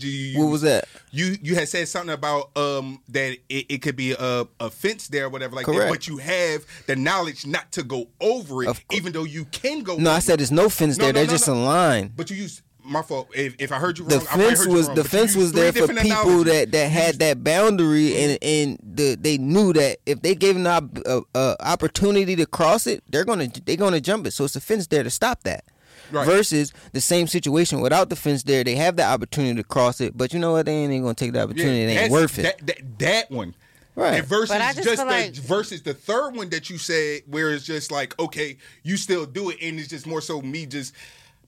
you used. What was that? You had said something about that it could be a fence there or whatever like that, but you have the knowledge not to go over it, even though you can. No, I said there's no fence there. There's just a line. But you used... My fault. If I heard you wrong, the fence was there for people that had that boundary and they knew that if they gave them an opportunity to cross it, they're gonna jump it. So it's a fence there to stop that. Right. Versus the same situation without the fence there, they have the opportunity to cross it, but you know what? They ain't gonna take the opportunity. It ain't worth it. That one. Right. And versus versus the third one that you said, where it's just like, okay, you still do it, and it's just more so me just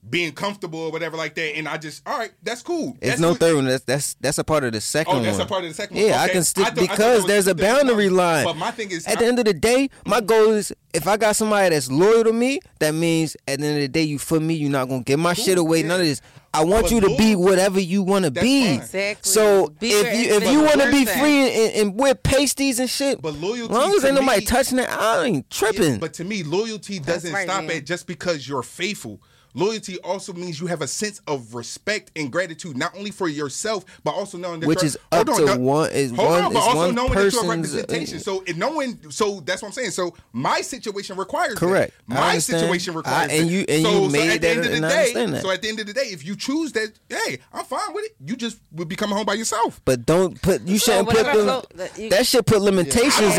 being comfortable or whatever like that, and I just, all right, that's cool. There's no third one. That's a part of the second one. Oh, that's a part of the second one. Yeah, okay. I can stick because there's a boundary line. But my thing is, at the end of the day, my goal is if I got somebody that's loyal to me, that means at the end of the day, you for me, you're not gonna give my shit away. Yeah. None of this. I want you to be whatever you want to be. Exactly. So if you want to be free and wear pasties and shit, but loyalty, as long as ain't nobody touching it, I ain't tripping. Yeah, but to me, loyalty doesn't stop at just because you're faithful. Loyalty also means you have a sense of respect and gratitude, not only for yourself, but also knowing that knowing that you're a representation. So that's what I'm saying. So my situation requires that. My situation requires So at the end of the day, if you choose that, hey, I'm fine with it. You just would be coming home by yourself. But that should put limitations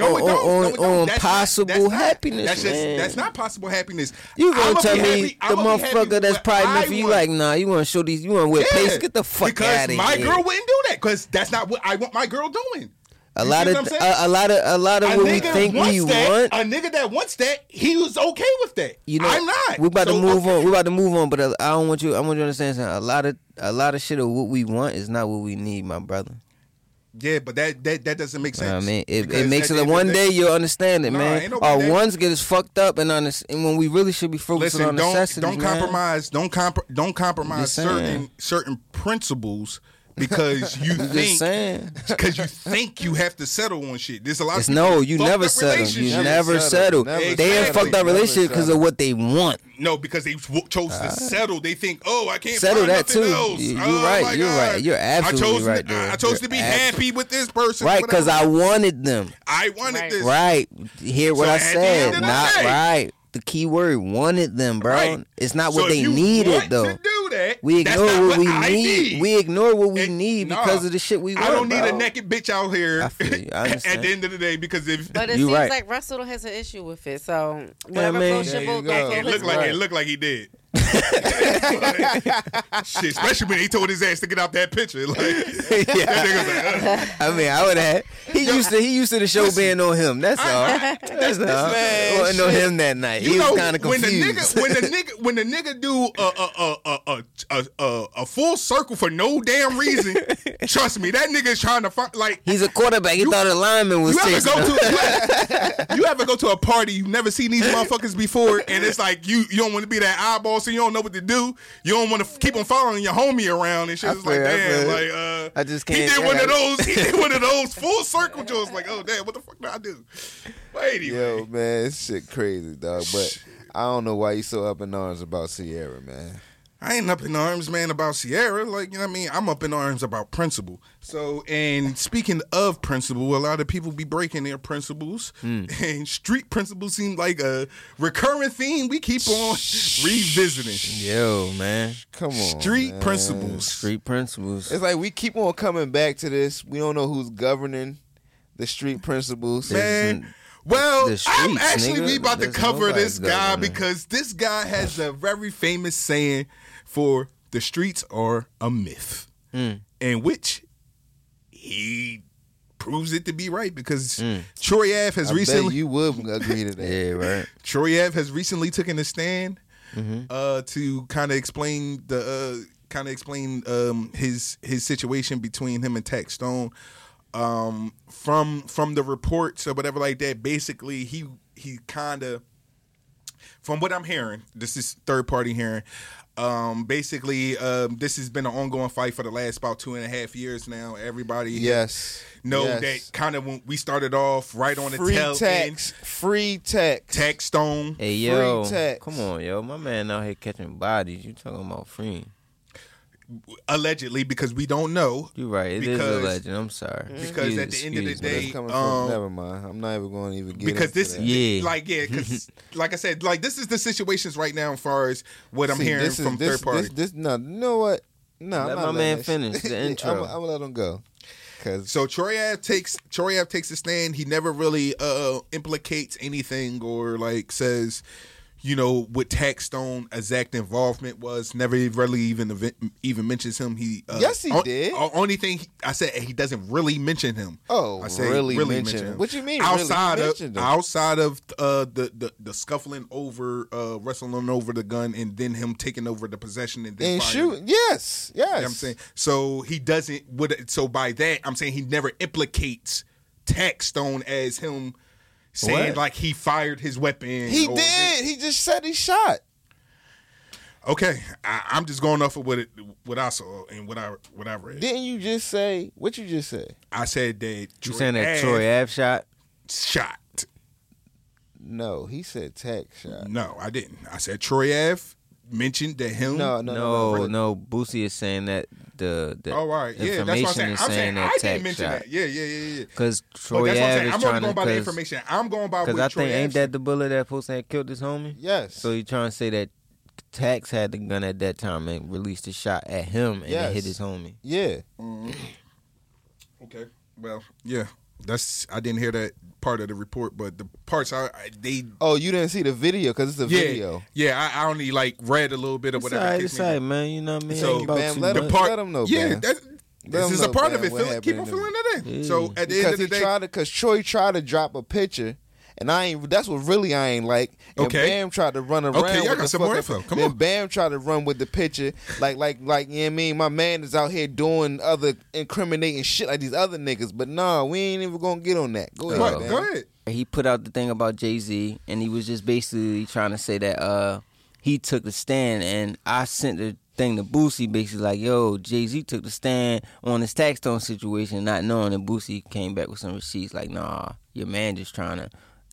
on possible happiness. That's not possible happiness. You gonna tell me? The motherfucker that's probably for you, like, nah, you want to show these, you want to wear pasties, get the fuck out of here. Because my girl wouldn't do that, because that's not what I want my girl doing. A lot of what we think we want. A nigga that wants that, he was okay with that. You know, I'm not. We're about to move on, but I want you to understand something. A lot of shit of what we want is not what we need, my brother. Yeah, but that doesn't make sense. I mean, it makes it. One day you'll understand it, man. Our ones get us fucked up, and when we really should be focusing on necessities. Don't compromise certain principles because you think you have to settle on shit. There's a lot. You never settle. You never settle. They ain't fucked up relationship because of what they want. No, because they chose to settle. They think, I can't settle find that nothing too. Else. You're right. You're absolutely right. I chose to be happy with this person, right? Because I wanted them. I wanted this. Right. Hear what I said? Not right. The key word, wanted them, bro. Right. It's not what they needed, though. We ignore what we need. We ignore what we need because of the shit we want. I don't need a naked bitch out here at the end of the day because but it seems like Russell has an issue with it. So whatever bullshit that it looked like he did. Shit, especially when he told his ass to get out that picture. Like, that nigga was like, I would have. He used to the show being on him. That's all. That's all. It wasn't on him that night. He was kind of confused. When the nigga do a full circle for no damn reason, trust me, that nigga's trying to find, like, he's a quarterback. He thought a lineman was chasing him. You ever go to a party you've never seen these motherfuckers before, and it's like you don't want to be that eyeball. So you don't know what to do. You don't want to keep on following your homie around and shit. It's like, damn, like I just can't. He did one of those full circle joints. Like, oh damn, what the fuck did I do? But anyway, yo, man, this shit crazy, dog. But I don't know why you so up in arms about Ciara, man. I ain't up in arms, man, about Ciara. Like, you know what I mean? I'm up in arms about principle. So, and speaking of principle, a lot of people be breaking their principles. And street principles seem like a recurring theme we keep on revisiting. Yo, man. Come on. Street principles. Street principles. It's like we keep on coming back to this. We don't know who's governing the street principles. Man. Well, streets, I'm actually we about to cover this guy because this guy has a very famous saying for the streets are a myth, in which he proves it to be right because Troy Ave has recently. Bet you would agree to that, yeah, right? Troy Ave has recently taken a stand to kind of explain the his situation between him and Tech Stone. From the reports or whatever like that, basically he kind of, from what I'm hearing, this is third party hearing, this has been an ongoing fight for the last about 2.5 years now. Everybody that kind of when we started off right on the tail end. Free Tech. Tech Stone. Hey, yo. Free Tech. Come on, yo. My man out here catching bodies. You talking about free. Allegedly, because we don't know. You're right. It is alleged. I'm sorry. Because at the end of the day, never mind. I'm not even going to even get because this, that. Because like I said, like this is the situations right now as far as what I'm hearing from third parties. Let my man finish the intro. I'm gonna let him go. So Troy Ave takes a stand. He never really implicates anything or like says, you know, what Tech Stone exact involvement was. Never really even mentions him. He did. Only thing I said, he doesn't really mention him. Oh, I said really mention him. What you mean? Outside of the scuffling over wrestling over the gun and then him taking over the possession and shooting. Yes, yes. You know what I'm saying, so he doesn't. So by that, I'm saying he never implicates Tech Stone as him. Saying what? Like he fired his weapon. He did. He just said he shot. Okay, I'm just going off of what I saw and what I read. Didn't you just say what you just said? I said that. You saying that Troy Ave shot? No, he said Tech shot. No, I didn't. I said Troy Ave mentioned that him. No. Boosie is saying that the all right, yeah, that's what I'm saying. I didn't mention that. Yeah. Because Troy Ave is trying to. I'm going by the information. I'm going by because I think ain't that the bullet that supposed to have killed his homie. Yes. So you trying to say that Tax had the gun at that time and released a shot at him and it hit his homie. Yeah. Okay. Well, yeah. That's I didn't hear that part of the report, but the parts they. Oh, you didn't see the video because it's a video. Yeah, I only like read a little bit of whatever. It's all right, man. You know what I mean. So let them know. Yeah, this is a part of it. Keep on filling it in. So at the end of the day, because Troy tried to drop a picture. And I ain't. That's what really I ain't like. And Bam tried to run around. Okay, y'all got some more info. Come on. Bam tried to run with the picture, like. You know what I mean? My man is out here doing other incriminating shit like these other niggas. But nah, we ain't even gonna get on that. Go ahead. Right, go ahead. He put out the thing about Jay-Z, and he was just basically trying to say that he took the stand, and I sent the thing to Boosie, basically like, yo, Jay-Z took the stand on this Tech Stone situation, not knowing that Boosie came back with some receipts. Like, nah, your man just trying to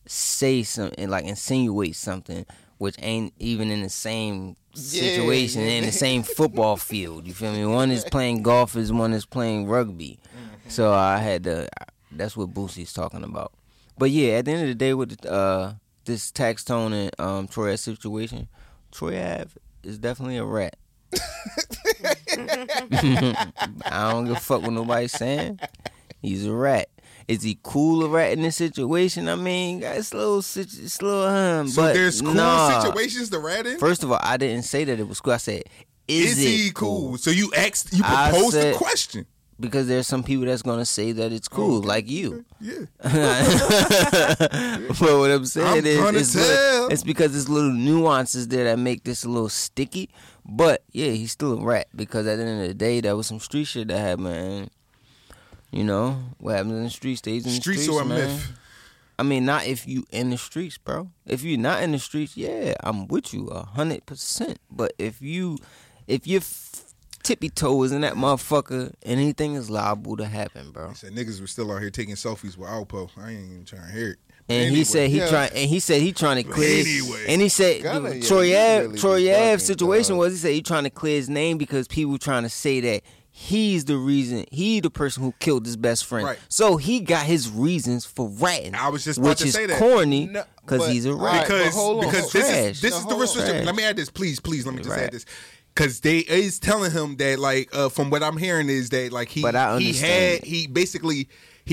say something, like insinuate something, which ain't even in the same situation, in the same football field. You feel me? One is playing golf, is one is playing rugby. So I had to. That's what Boosie's talking about. But yeah, at the end of the day, with this Tech Stone and Troy Ave situation, Troy Ave is definitely a rat. I don't give a fuck what nobody's saying. He's a rat. Is he cool right in this situation? I mean, it's a little. So but there's cool situations to rat in? First of all, I didn't say that it was cool. I said, is it cool? So you proposed the question. Because there's some people that's going to say that it's cool, like you. Yeah. But what I'm saying it's because there's little nuances there that make this a little sticky. But, yeah, he's still a rat. Because at the end of the day, that was some street shit that happened, man. You know, what happens in the streets stays in the streets. Streets are a myth. I mean, not if you in the streets, bro. If you're not in the streets, yeah, I'm with you 100%. But if your tippy toe is in that motherfucker, anything is liable to happen, bro. He said niggas were still out here taking selfies with Alpo. I ain't even trying to hear it. And anyway, he said he trying. And he said he trying to clear. Anyway, and he said Gunna, Troy Ave's situation was he said he trying to clear his name because people trying to say that he's the reason, he the person who killed his best friend. Right. So he got his reasons for ratting. I was just about to say that. Which is corny because he's a rat. Because this is the restriction. Let me add this, please. Let me just add this. Because they is telling him that, like, from what I'm hearing is that, like, he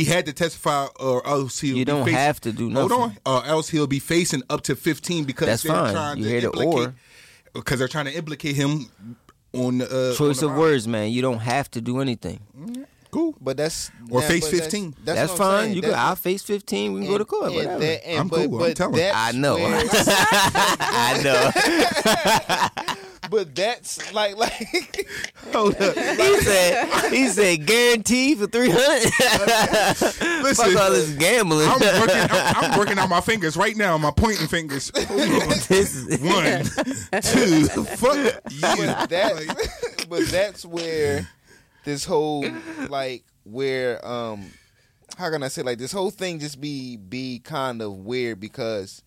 had to testify or else he'll be facing. You don't have to do nothing. Hold on. Or else he'll be facing up to 15 because that's fine. They're trying to implicate him on the choice of words, man. You don't have to do anything. Cool, but that's face 15. That's fine. You go. I'll face 15. We can go to court. I'm cool. I'm telling you. I know. I know. But that's like. Hold up. He said, guarantee for 300. Listen, fuck all this gambling. I'm working on my fingers right now. My pointing fingers. One, two. Fuck you. But that's where this whole how can I say this whole thing just be kind of weird because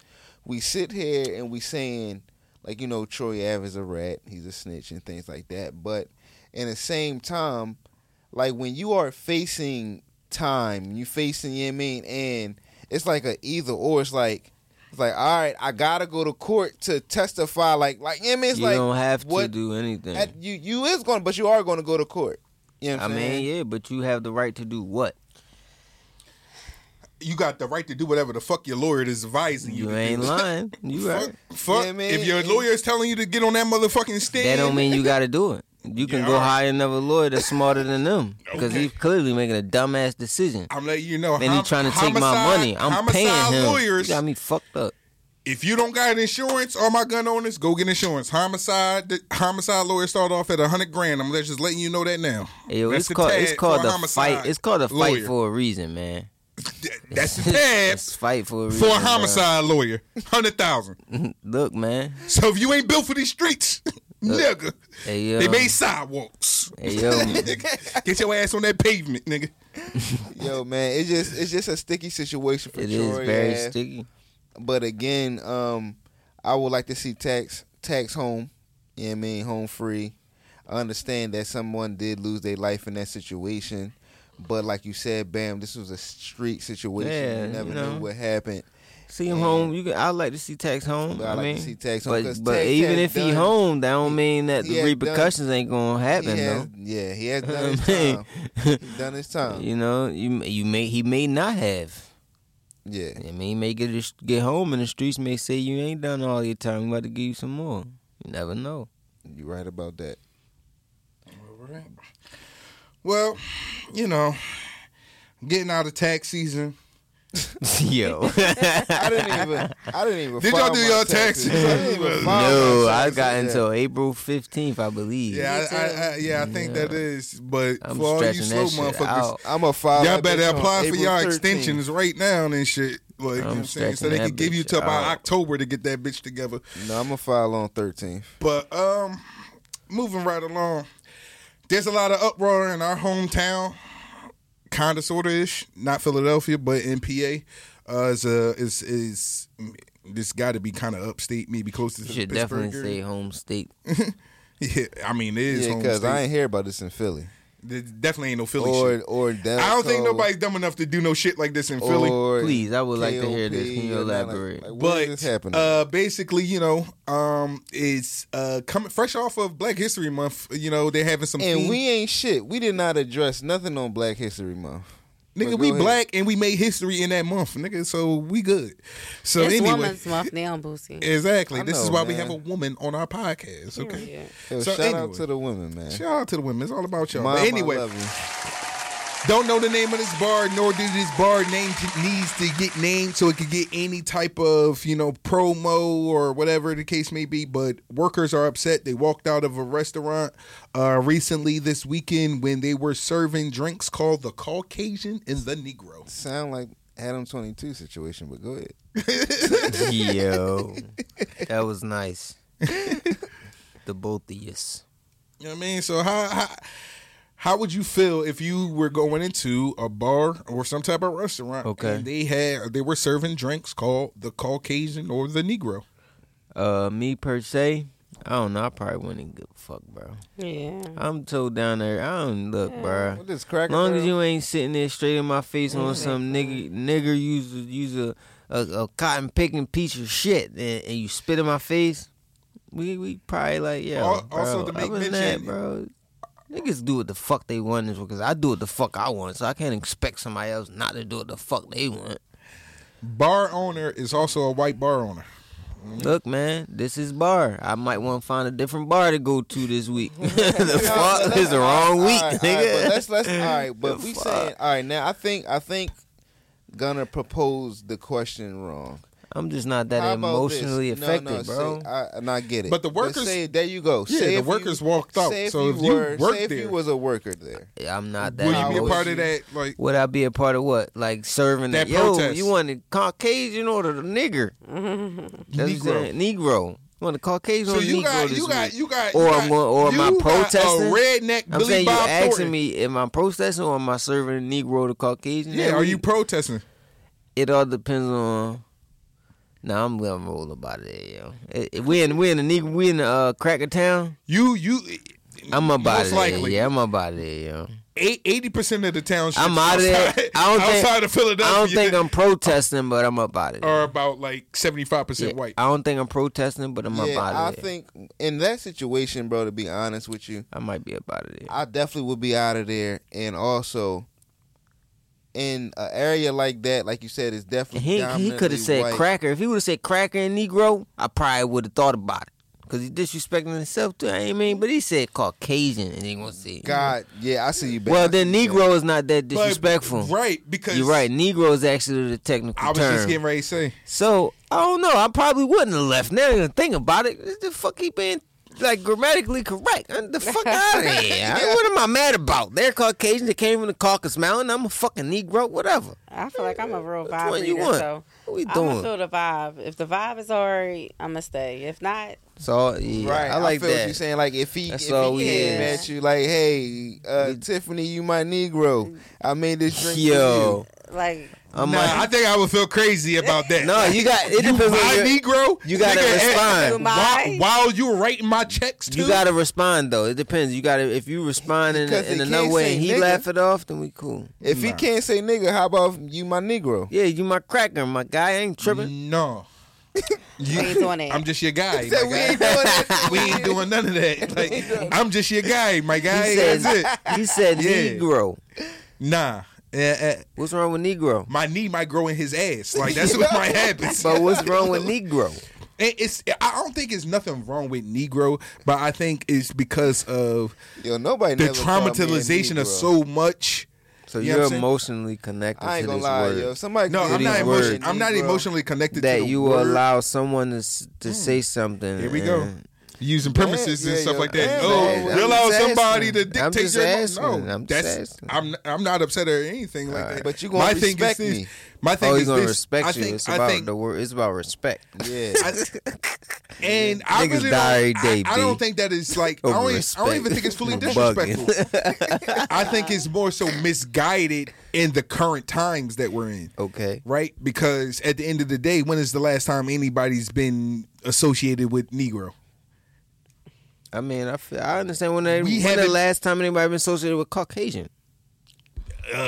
we sit here and we saying. Like, you know, Troy Ave is a rat. He's a snitch and things like that. But at the same time, like, when you are facing time, you facing, you know what I mean? And it's like a either or. It's like, all right, I got to go to court to testify. Like, you know what I mean? It's you like, don't have to do anything. But you are going to go to court. You know what I mean? Yeah, but you have the right to do what? You got the right to do whatever the fuck your lawyer is advising you. You ain't lying. You right. Fuck. Yeah, man, if your lawyer is telling you to get on that motherfucking stand, that don't mean you got to do it. You can go hire another lawyer that's smarter than them because he's clearly making a dumbass decision. I'm letting you know. Then he's trying to take my money. I'm paying him. Lawyers, you got me fucked up. If you don't got insurance or my gun owners, go get insurance. Homicide lawyers start off at $100,000. I'm just letting you know that now. Yo, it's called a fight for a reason, man. That's the tab fight for a reason, for a homicide lawyer. 100,000. Look, man. So if you ain't built for these streets, nigga, they made sidewalks. Hey, yo, get your ass on that pavement, nigga. Yo, man, it's just a sticky situation for Troy. It is very sticky. But again, I would like to see tax home. You know what I mean? Home free. I understand that someone did lose their life in that situation. But like you said, bam, this was a street situation. Yeah, you never knew what happened. See him home. I'd like to see Tex home. I mean, to see Tex home. But even if he home, that don't mean that the repercussions ain't gonna happen. He has done his time. He's done his time. You know, he may not have. Yeah, I mean, he may get home in the streets. May say you ain't done all your time. I'm about to give you some more. You never know. You're right about that. All right. Well, you know, getting out of tax season. Yo, I didn't even. Did y'all do your taxes? No, I got until April 15th, I believe. I think that is. But I'm for all you slow motherfuckers, I'm a file. Y'all better apply for y'all extensions right now and shit. Like, you know what I'm saying, so they can give you till about October to get that bitch together. No, I'm a file on 13th. But moving right along. There's a lot of uproar in our hometown, kind of sorta-ish, not Philadelphia, but NPA. Is this got to be kind of upstate, maybe close to Pittsburgh. You should definitely say home state. Yeah, I mean, it is home state. Yeah, because I ain't hear about this in Philly. There definitely ain't no Philly shit. Or Delco. I don't think nobody's dumb enough to do no shit like this in Philly. Please, I would like to hear this. Can you elaborate? Basically, you know, it's coming fresh off of Black History Month. You know, they're having some. And we ain't shit. We did not address nothing on Black History Month. Nigga, we black and we made history in that month, nigga, so we good. So it's anyway, Women's Month now, Boosie. Exactly. This is why we have a woman on our podcast. Okay. Yeah. So shout out to the women, man. Shout out to the women. It's all about y'all. Mom, but anyway, I love you. Don't know the name of this bar, nor do this bar name needs to get named so it could get any type of, you know, promo or whatever the case may be. But workers are upset. They walked out of a restaurant. Recently this weekend when they were serving drinks called the Caucasian and the Negro. Sound like Adam 22 situation, but go ahead. Yo, that was nice. The both of us. You know what I mean? So how How would you feel if you were going into a bar or some type of restaurant and they were serving drinks called the Caucasian or the Negro? Me per se, I don't know. I probably wouldn't give a fuck, bro. Yeah, I'm so down there. I don't look, bro. As long as you ain't sitting there straight in my face on some nigger use a cotton picking piece of shit and you spit in my face, we probably like Also, to make mention, that, bro. Niggas do what the fuck they want because I do what the fuck I want, so I can't expect somebody else not to do what the fuck they want. Bar owner is also a white bar owner. Look, man, this is bar. I might want to find a different bar to go to this week. It's the wrong week, nigga. All right, now I think Gunna proposed the question wrong. I'm just not that emotionally affected, bro. Say, I get it. But the workers... But say, there you go. Yeah, say the workers walked out. So if you worked there... Say if you was a worker there. Yeah, I'm not that... Would you be a part of that, like... Would I be a part of what? Like, serving... That protest. Yo, you want the Caucasian or the nigger? That's Negro. You want the Caucasian or the Negro this week? Or am I protesting? Redneck Billy Bob Thornton. I'm saying you asking me, am I protesting or am I serving the Negro or the Caucasian? Yeah, are you protesting? It all depends on... No, I'm gonna roll about it, yo. We in the cracker town. I'm about it. Yeah, I'm about it, yo. 80% of the town. I'm out of there. Outside of Philadelphia, I don't think I'm protesting, but I'm about it. Or about like 75% white. I don't think I'm protesting, but I'm about it. I think in that situation, bro, to be honest with you, I might be about it. I definitely would be out of there, and also. In an area like that, like you said, is definitely dominantly he could have said white. Cracker. If he would have said cracker and Negro, I probably would have thought about it. Because he's disrespecting himself, too. I mean, but he said Caucasian, and he gonna say... God, I see you, baby. Well, then Negro is not that disrespectful. But, right, because... You're right. Negro is actually the technical term. I was just getting ready to say. So, I don't know. I probably wouldn't have left. Now that I think about it, what the fuck he been... Like, grammatically correct. I'm the fuck out of here. What am I mad about? They're Caucasian. They came from the Caucasus Mountain. I'm a fucking Negro, whatever. I feel like I'm a real vibe reader, so what we doing? I'm going to feel the vibe. If the vibe is alright, I'm going to stay. If not... So, yeah, right. I like that. What you're saying, like, if he came at you, like, hey, Tiffany, you my Negro. I made this drink for you. Like... I think I would feel crazy about that. No, you got it. Depends on your Negro. You gotta respond while you were writing my checks. You gotta respond though. It depends. You gotta if you respond in another way and he laugh it off, then we cool. If he can't say nigga, how about you my Negro? Yeah, you my cracker, my guy. I ain't tripping. No. You ain't doing that. I'm just your guy. He said, we ain't doing none of that. Like, I'm just your guy, my guy. That's it. He said Negro. Nah. What's wrong with Negro? My knee might grow in his ass. Like, that's what might happen. But what's wrong with Negro? I don't think it's nothing wrong with Negro, but I think it's because of the traumatization of so much. So you're emotionally connected to this word. Yo, somebody I'm not emotionally connected to the word. That you will allow someone to say something. Here we go. Using premises and stuff like that. Allow somebody to dictate your emotions. No, I'm not upset or anything like that. But you gonna respect me. My thing is gonna respect you. It's about the word. It's about respect. Yeah. And I really don't think that is like. I don't even think it's fully disrespectful. I think it's more so misguided in the current times that we're in. Okay. Right? Because at the end of the day, when is the last time anybody's been associated with Negro? I mean, I understand when the last time anybody been associated with Caucasian.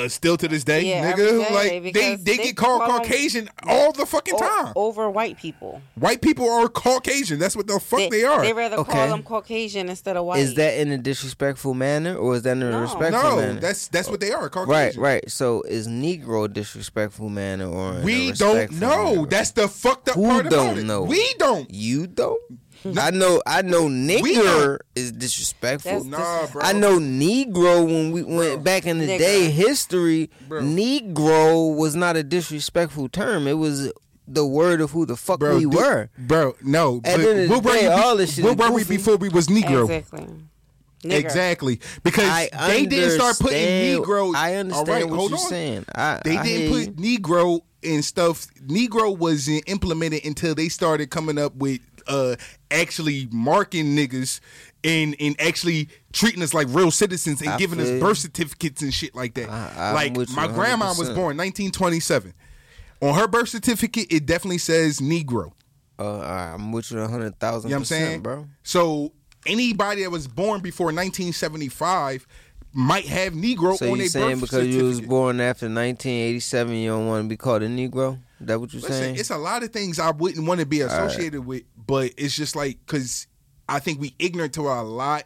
Still to this day, nigga. Day, like they get called Caucasian all the fucking time over white people. White people are Caucasian. That's what the fuck they are. They rather call them Caucasian instead of white. Is that in a disrespectful manner or is that in a respectful manner? No, that's what they are. Caucasian. Right. So is Negro a disrespectful manner or in we a don't know? Manner? That's the fucked up part about it. Who don't know? We don't. You don't. No. I know nigger is disrespectful. Nah, bro. I know Negro when we went back in the day history, bro. Negro was not a disrespectful term. It was the word of who the fuck we were. Bro, no. And then all this shit. What were we before we was Negro? Exactly. Nigger. Exactly, because they didn't start putting Negro. I understand what you're saying. They didn't put Negro in stuff. Negro wasn't implemented until they started coming up with actually marking niggas and actually treating us like real citizens and giving us birth certificates and shit like that. Like my grandma was born 1927. On her birth certificate, it definitely says Negro. I'm with you 100,000%, you know what I'm saying, bro. So anybody that was born before 1975 might have Negro on their birth certificate. So you saying because you was born after 1987, you don't want to be called a Negro? Is that what you're saying? It's a lot of things I wouldn't want to be associated with, but it's just like, because I think we ignorant to a lot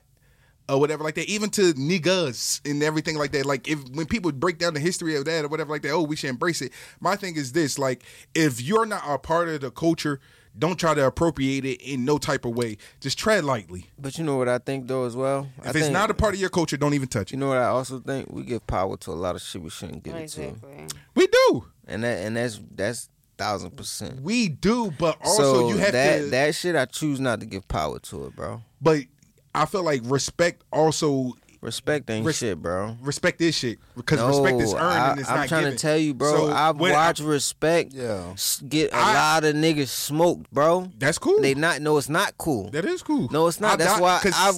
or whatever like that, even to niggas and everything like that. Like, if when people break down the history of that or whatever like that, oh, we should embrace it. My thing is this, like, if you're not a part of the culture, don't try to appropriate it in no type of way. Just tread lightly. But you know what I think, though, as well? If it's not a part of your culture, don't even touch it. You know what I also think? We give power to a lot of shit we shouldn't give it to. We do. And that's 1,000%. We do, but also you have to... That shit, I choose not to give power to it, bro. But I feel like respect also... Respect ain't shit, bro. Respect is shit. Because respect is earned and it's not given. I'm trying to tell you, bro. I've watched respect get a lot of niggas smoked, bro. That's cool. They not. No, it's not cool. That is cool. No, it's not. That's why I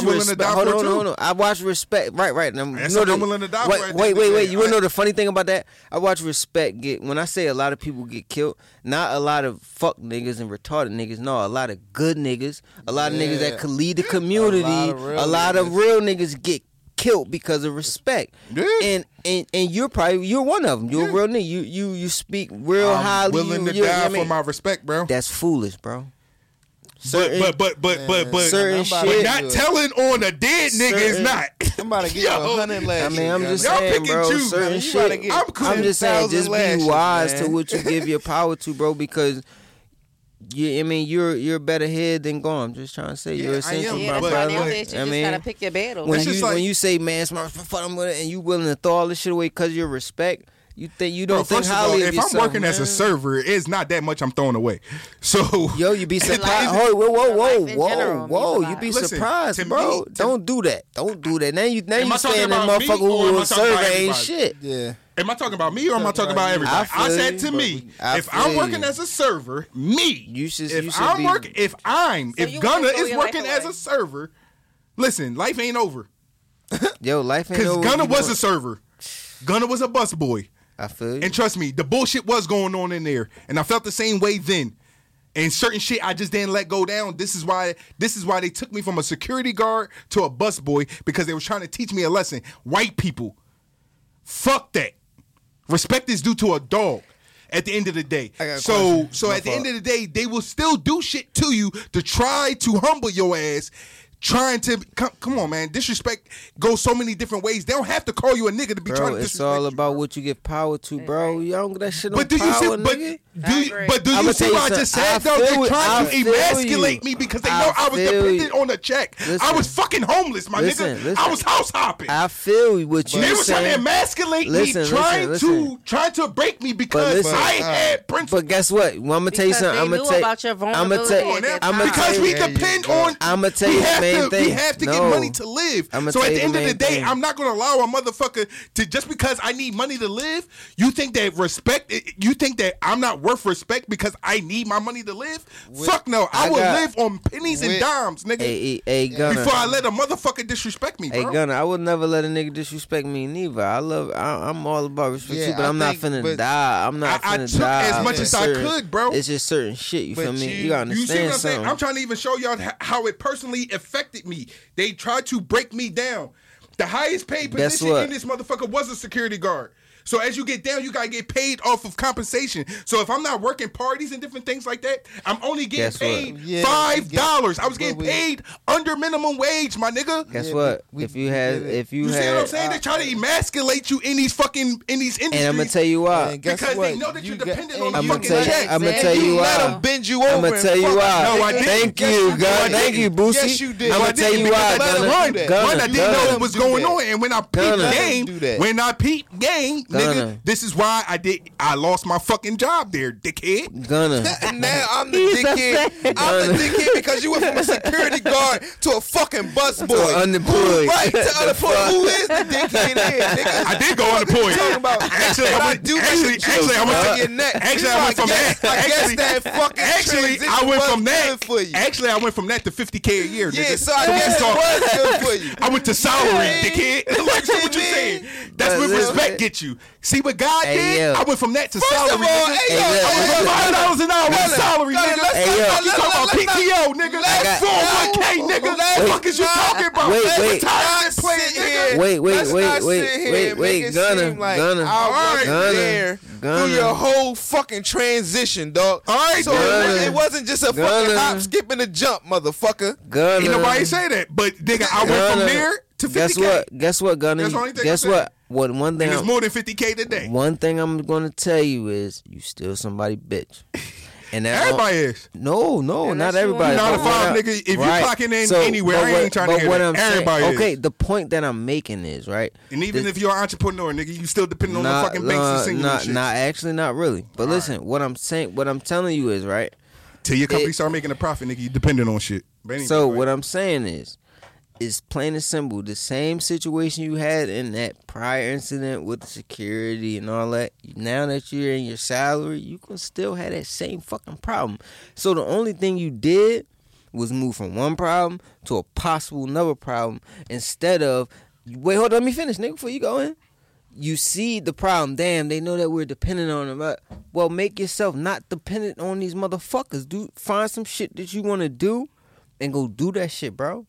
watch respect. Hold on. I watch respect. Right. That's what I'm willing to die for. Wait. You want to know the funny thing about that? I watch respect get... When I say a lot of people get killed, not a lot of fuck niggas and retarded niggas. No, a lot of good niggas. A lot of niggas that could lead the community. A lot of real niggas get killed because of respect, and you're one of them. You're a real nigga. You speak real highly. Willing to die for my respect, bro. That's foolish, bro. But certain shit. But not telling on a dead nigga is not. I'm about to get 100 lashes. I mean, I'm just saying, bro. Certain shit. I'm just saying, just be wise to what you give your power to, bro, because. Yeah, I mean you're better head than gone. I'm just trying to say you're essential, my brother. You just gotta pick your battle. When you say man, smart and you willing to throw all this shit away because of your respect, you don't think highly of yourself. If I'm working as a server, it's not that much I'm throwing away. So you be surprised. Whoa! You be surprised, bro. Don't do that. Now you saying that motherfucker who was serving ain't shit. Yeah. Am I talking about me or am I talking about everybody? I said to me, if I'm working as a server, me. If Gunna is working as a server, listen, life ain't over. Yo, life ain't over. Because Gunna was a server. Gunna was a busboy. I feel you. And trust me, the bullshit was going on in there. And I felt the same way then. And certain shit I just didn't let go down. This is why they took me from a security guard to a busboy, because they were trying to teach me a lesson. White people, fuck that. Respect is due to a dog at the end of the day. The end of the day, they will still do shit to you to try to humble your ass. Trying to come on, man. Disrespect goes so many different ways. They don't have to call you a nigga to be trying to disrespect you. It's all about what you give power to, bro. You don't get that shit on power, nigga. But do you see what I just said, though? They're trying to emasculate me because they know I was dependent on a check. I was fucking homeless, my nigga. I was house hopping. I feel what you saying. They was trying to emasculate me, trying to break me because I had principles. But guess what? I'm going to tell you something. I'm going to tell you about your vulnerability. Because we depend on... I'm going to tell you... We have to get money to live. So at the end of the day, I'm not going to allow a motherfucker to, just because I need money to live, you think that I'm not worth respect because I need my money to live? Fuck no. I will live on pennies and dimes, nigga. Hey, Gunna. Before I let a motherfucker disrespect me, bro. Hey, Gunna, I would never let a nigga disrespect me neither. I'm all about respect you, but I'm not finna die. I'm not finna die. I took as much as I could, bro. It's just certain shit, you feel me? You gotta understand something. You see what I'm saying? I'm trying to even show y'all how it personally affected me. They tried to break me down. The highest paid position in this motherfucker was a security guard. So as you get down, you gotta get paid off of compensation. So if I'm not working parties and different things like that, I'm only getting paid $5. I was getting paid under minimum wage, my nigga. Guess what? If you see what I'm saying? They try to emasculate you in these fucking industries. And I'm gonna tell you why. Because they know that you're dependent on the fucking check. I'm gonna tell you why. Let them bend you over. I'm gonna tell you why. No, I didn't. Thank you, Gunna. Thank you, Boosie. Yes, you did. I'm gonna tell you why. Gunna, I didn't know what was going on, and when I peeped game. Nigga, this is why I lost my fucking job there, dickhead. Gunna. Now I'm the dickhead. I'm the dickhead because you went from a security guard to a fucking bus boy. To unemployed. Right, to unemployed. Who is the dickhead here, nigga? I did go unemployed. Actually, I went from that to $50K a year, nigga. Yeah, so I guess it was good for you. I went to salary, dickhead. That's what you saying. That's what respect gets you. See what God did? Yo. I went from that to salary. I was $5 an hour with salary, nigga. You talking about PTO, nigga. 401K, nigga. What the fuck is you talking about? Wait. Gunna. I worked there through your whole fucking transition, dog. All right, so it wasn't just a fucking hop, skip, and a jump, motherfucker. Ain't nobody say that. But, nigga, I went from there to 50K. Guess what, Gunna? Guess what? One thing it's more than 50K today. One thing I'm going to tell you is you still somebody bitch. And everybody is. No, not everybody. Not a five, nigga. If you clocking in anywhere, I ain't trying to hear that. Everybody is. Okay, the point that I'm making is, right? And even if you're an entrepreneur, nigga, you still depending on the fucking banks and singing and shit. Actually, not really. But listen, what I'm telling you is, right? Till your company start making a profit, nigga, you dependent on shit. So what I'm saying is, it's plain and simple. The same situation you had in that prior incident with the security and all that. Now that you're in your salary, you can still have that same fucking problem. So the only thing you did was move from one problem to a possible another problem instead of, wait, hold on, let me finish, nigga, before you go in. You see the problem. Damn, they know that we're dependent on them. Well, make yourself not dependent on these motherfuckers. Dude, find some shit that you want to do and go do that shit, bro.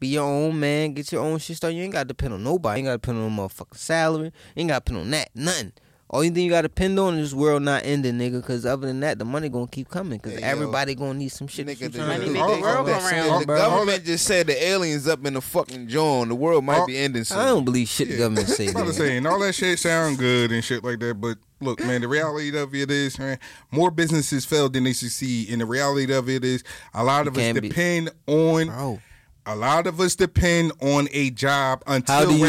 Be your own man. Get your own shit started. You ain't got to depend on nobody. You ain't got to depend on no motherfucking salary. You ain't got to depend on that. Nothing. Only thing you got to depend on is this world not ending, nigga. Because other than that, the money going to keep coming. Because everybody going to need some shit. Nigga, the government just said the aliens up in the fucking jaw. The world might be ending soon. I don't believe shit the government say. I'm about to say, and all that shit sound good and shit like that, but... Look, man, the reality of it is, man, more businesses fail than they succeed. And the reality of it is a lot of us depend on a job until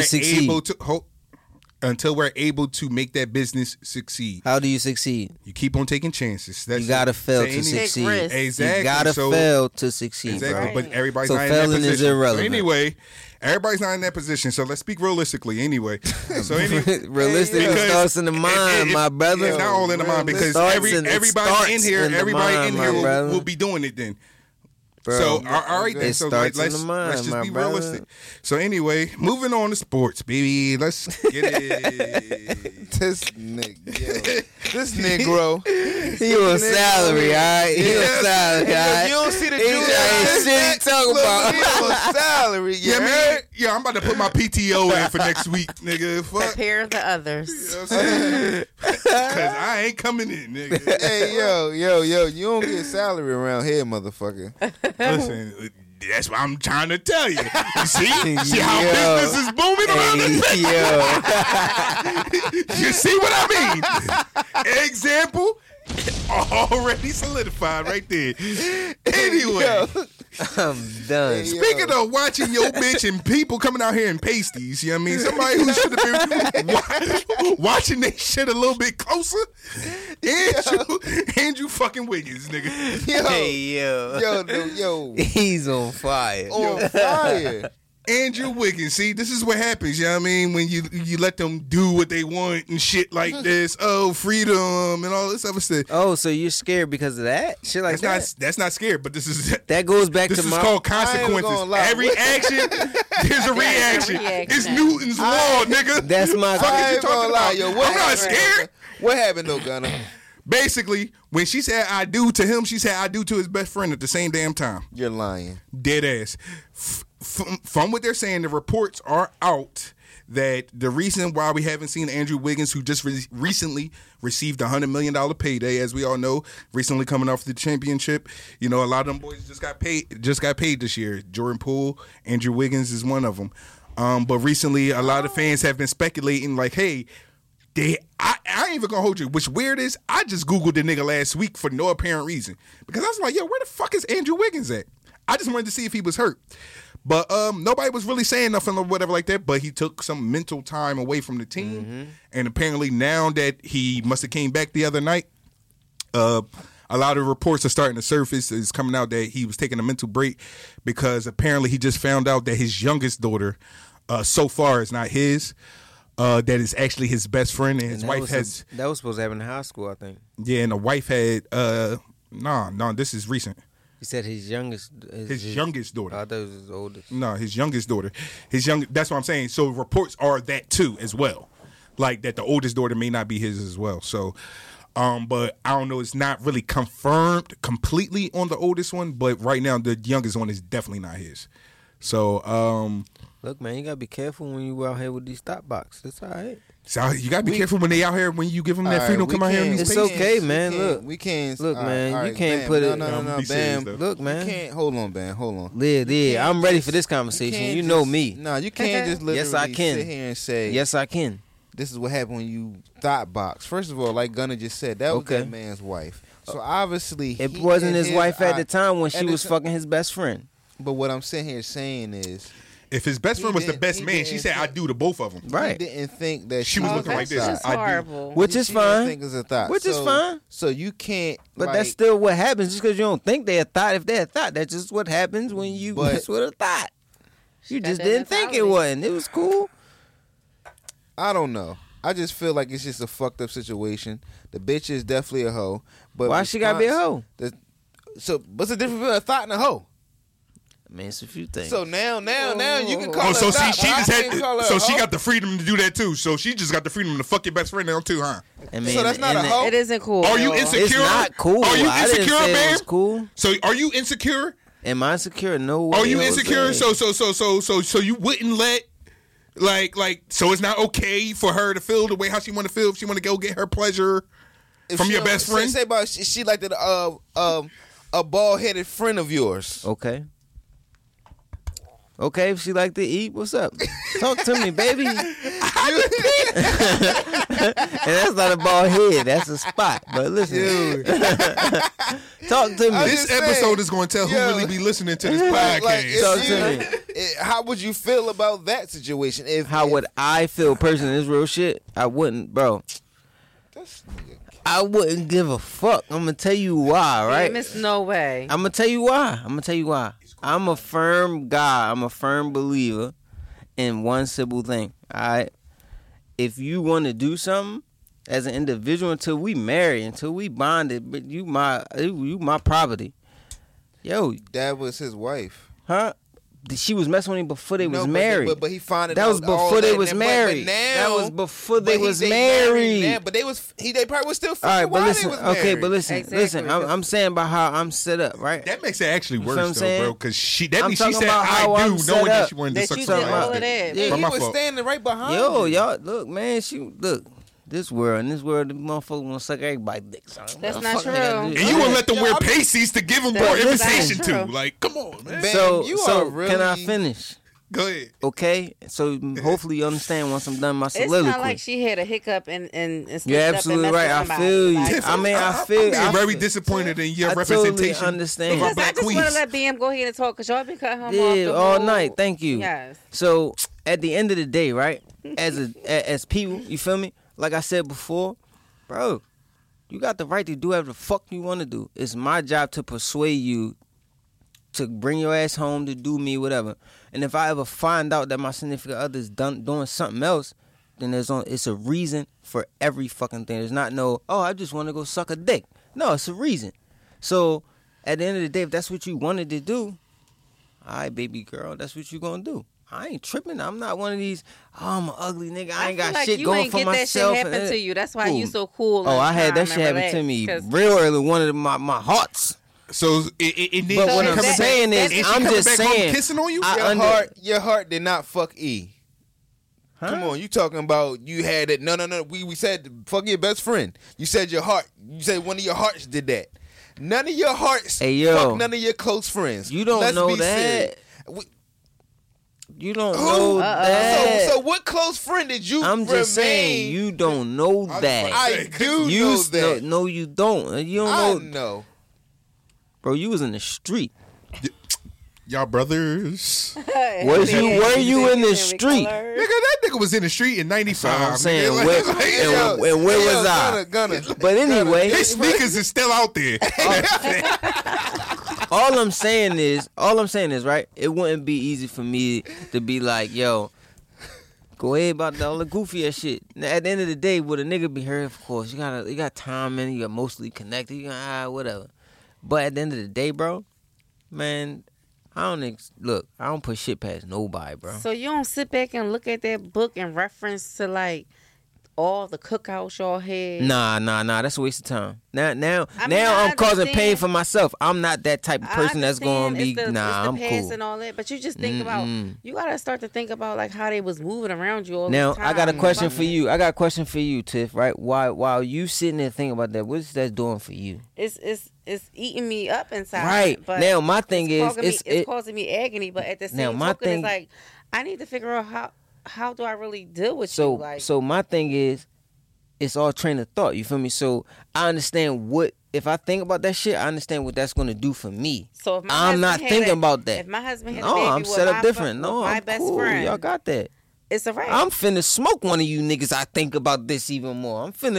we're able to make that business succeed. How do you succeed? You keep on taking chances. That's you got to fail to succeed. Exactly. You got to fail to succeed, exactly. Bro. But everybody's not in that position. So failing is irrelevant. So anyway, everybody's not in that position. So let's speak realistically anyway. So realistic starts in the mind, my brother. It's not all in the mind because everybody in here will be doing it then. Bro, so all right then. So let's just be realistic. So anyway, moving on to sports, baby. Let's get it. This Negro. He on salary, all right. He on salary, all right. You don't see the Jews shit he talking about. He on salary, I'm about to put my PTO in for next week, nigga. Fuck. Prepare the others. You know what I'm because I ain't coming in, nigga. Hey, yo, you don't get salary around here, motherfucker. Listen, that's what I'm trying to tell you. See how business is booming around this bitch? You see what I mean? Example already solidified right there. Anyway, I'm done. Speaking of watching your bitch and people coming out here in pasties, you know what I mean? Somebody who should have been watching that shit a little bit closer. Andrew fucking Wiggins, nigga. Yo. He's on fire. Andrew Wiggins, see, this is what happens, you know what I mean, when you let them do what they want and shit like this. Oh, freedom and all this other stuff. Oh, so you're scared because of that? Shit like that? That's not scared, but this is... That goes back to my... This is called consequences. Every action, there's a reaction. It's Newton's law, nigga. That's my... I ain't gonna lie, yo. I'm not scared. What happened, though, Gunna? Basically, when she said I do to him, she said I do to his best friend at the same damn time. You're lying. Dead ass. From what they're saying, the reports are out that the reason why we haven't seen Andrew Wiggins, who just recently received a $100 million payday, as we all know, recently coming off the championship. You know, a lot of them boys just got paid this year. Jordan Poole, Andrew Wiggins is one of them. But recently, a lot of fans have been speculating like, hey, I ain't even gonna hold you. Which weird is, I just Googled the nigga last week for no apparent reason. Because I was like, yo, where the fuck is Andrew Wiggins at? I just wanted to see if he was hurt. But nobody was really saying nothing or whatever like that. But he took some mental time away from the team, and apparently now that he must have came back the other night, a lot of reports are starting to surface. It's coming out that he was taking a mental break because apparently he just found out that his youngest daughter, so far, is not his. That is actually his best friend, and his wife has. That was supposed to happen in high school, I think. Yeah, and the wife had. This is recent. He said his youngest. His youngest daughter. I thought it was his oldest. No, his youngest daughter. That's what I'm saying. So reports are that too, as well, like that the oldest daughter may not be his as well. So, but I don't know. It's not really confirmed completely on the oldest one, but right now the youngest one is definitely not his. So, look, man, you gotta be careful when you out here with these stop boxes. It's all right. So you gotta be careful when they out here. When you give them that freedom, come out here. And these it's patients. Okay, man. Look, man. You can't hold on. Yeah. I'm ready for this conversation. You know me. No, you can't just literally sit here and say, "Yes, I can." This is what happened when you thought box. First of all, like Gunna just said, that was that man's wife. So obviously, it wasn't his wife at the time when she was fucking his best friend. But what I'm sitting here saying is, if his best friend was the best man, she said, "I do" to both of them. Right? He didn't think that she was looking like this. That's horrible. Which is fine. Which is fine. So you can't. But that's still what happens. Just because you don't think they're a thought, if they're a thought, that's just what happens when you mess with a thought. You just didn't think it wasn't. It was cool. I don't know. I just feel like it's just a fucked up situation. The bitch is definitely a hoe. But why she gotta be a hoe? So what's the difference between a thought and a hoe? Man, it's a few things. So now you can call her. Oh, so see, she just had. So she got the freedom to do that too. So she just got the freedom to fuck your best friend now too, huh? I mean, so that's not a hoe. It isn't cool. Are you insecure? It's not cool. Are you insecure, man? It's cool. So are you insecure? Am I insecure? No way. Are you insecure? So you wouldn't let. So it's not okay for her to feel the way how she want to feel if she want to go get her pleasure from your best friend. Say about she like that a bald headed friend of yours. Okay, if she like to eat, what's up? Talk to me, baby. And that's not a bald head. That's a spot. But listen. Talk to me. This episode is going to tell who really be listening to this podcast. Talk to me. How would you feel about that situation? How would I feel personally? This real shit? I wouldn't, bro. I wouldn't give a fuck. I'm going to tell you why, right? Miss no way. I'm going to tell you why. I'm a firm guy. I'm a firm believer in one simple thing. If you want to do something as an individual, until we marry, until we bonded, but you my property. Yo. That was his wife. Huh? She was messing with him before they was married. But he found it out. That was before they was married. That was before they was married. But they probably was still fucking while they was married. Okay, but listen. I'm saying about how I'm set up, right? That makes it actually worse, though, bro. Because that means she said, "I do," knowing that she wanted to suck something. Yeah, he was standing right behind. Yo, y'all, look, man, this world, the motherfuckers want to suck everybody's dick. That's not true. And you wouldn't let them wear pasties to give them more invitation to. Like, come on, man. So really... Can I finish? Go ahead. Okay? So, hopefully you understand once I'm done my soliloquy. It's not like she had a hiccup and slipped up. You're absolutely right. I feel you. Like, I'm very disappointed in your representation. I totally understand. Because I just want to let BM go ahead and talk, because y'all been cutting him off. Yeah, all night. Thank you. Yes. So, at the end of the day, right, as people, you feel me? Like I said before, bro, you got the right to do whatever the fuck you want to do. It's my job to persuade you to bring your ass home, to do me, whatever. And if I ever find out that my significant other is doing something else, then it's a reason for every fucking thing. There's not I just want to go suck a dick. No, it's a reason. So at the end of the day, if that's what you wanted to do, all right, baby girl, that's what you're going to do. I ain't tripping. I'm not one of these. I'm an ugly nigga. I ain't got shit going for myself. That shit happened to you. That's why you so cool. Oh, I had that shit happen to me real early. One of my hearts. So it needs. But what I'm saying is, I'm just saying, kissing on you. Your heart did not fuck E. Huh? Come on, you talking about you had it? No. We said fuck your best friend. You said your heart. You said one of your hearts did that. None of your hearts. Hey, yo, fuck none of your close friends. You don't know that. You don't know that. So what close friend did you remain? I'm just saying, you don't know that. I do know that. No, you don't. You don't know. I know. Bro, you was in the street. y'all brothers. Were you in the street? Nigga, that nigga was in the street in 95. That's what I'm saying. Where was I? Gunna. But anyway. His sneakers is still out there. All I'm saying is, right, it wouldn't be easy for me to be like, yo, go ahead about all the goofy ass shit. Now, at the end of the day, would a nigga be hurt? Of course. You got time in, you emotionally connected, you got whatever. But at the end of the day, bro, man, I don't put shit past nobody, bro. So you don't sit back and look at that book in reference to, like, all the cookouts y'all had? Nah. That's a waste of time. Now I'm causing pain for myself. I'm not that type of person that's going to be, I'm cool. It's the past and all that, but you just think about, you got to start to think about, like, how they was moving around you all the time. Now, I got a question for you, Tiff, right? While you sitting there thinking about that, what's that doing for you? It's eating me up inside. Right. But now, my thing is causing me agony, but at the same time, it's like, I need to figure out how do I really deal with you? Like, so my thing is, it's all train of thought. You feel me? So I understand if I think about that shit, I understand what that's going to do for me. So if I'm not thinking about that. If my husband had a baby, I'm set up different. No, I'm cool. Y'all got that. It's a wrap. I'm finna smoke one of you niggas. I think about this even more. I'm cool.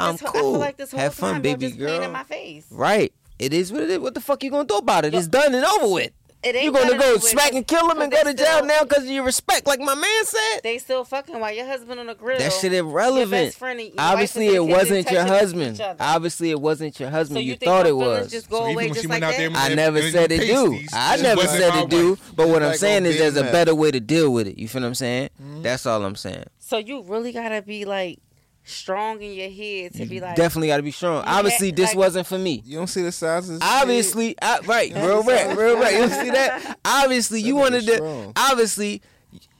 I feel like this whole have fun, time, baby just girl. In my face. Right. It is what it is. What the fuck you gonna do about it? It's done and over with. You're going to go smack and kill him and go to jail now because of your respect, like my man said? They still fucking while your husband on the grill. That shit irrelevant. Best friend and obviously, it wasn't your husband. Obviously, it wasn't your husband. So you thought it was. Just go away just like that? I never said it do. I never said it do. But what I'm saying is there's a better way to deal with it. You feel what I'm saying? That's all I'm saying. So you really got to be like, strong in your head to be like, definitely got to be strong. Obviously, this wasn't for me. You don't see the sizes. Obviously, real right. You don't see that. Obviously, you wanted to. Obviously,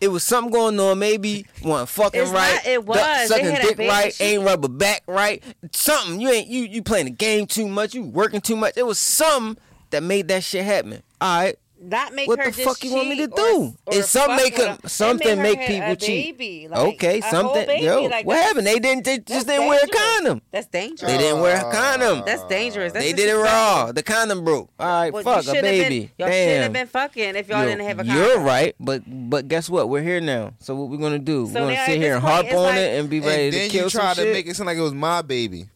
it was something going on. Maybe one fucking it's right. Not, it was sucking dick right, shit. Ain't rubber back right. Something you ain't you playing the game too much. You working too much. It was something that made that shit happen. All right. That make what her the just fuck you want me to do? Or make people cheat. Like, okay, something. Yo, like what happened? They just didn't wear a condom. That's dangerous. They didn't wear a condom. That's dangerous. That's they did it raw. The condom broke. All right, fuck a baby. Y'all should have been fucking if y'all didn't have a condom. You're right, but guess what? We're here now. So what we're gonna do? We're gonna sit here and harp on it and be ready to kill some shit. Then you try to make it sound like it was my baby.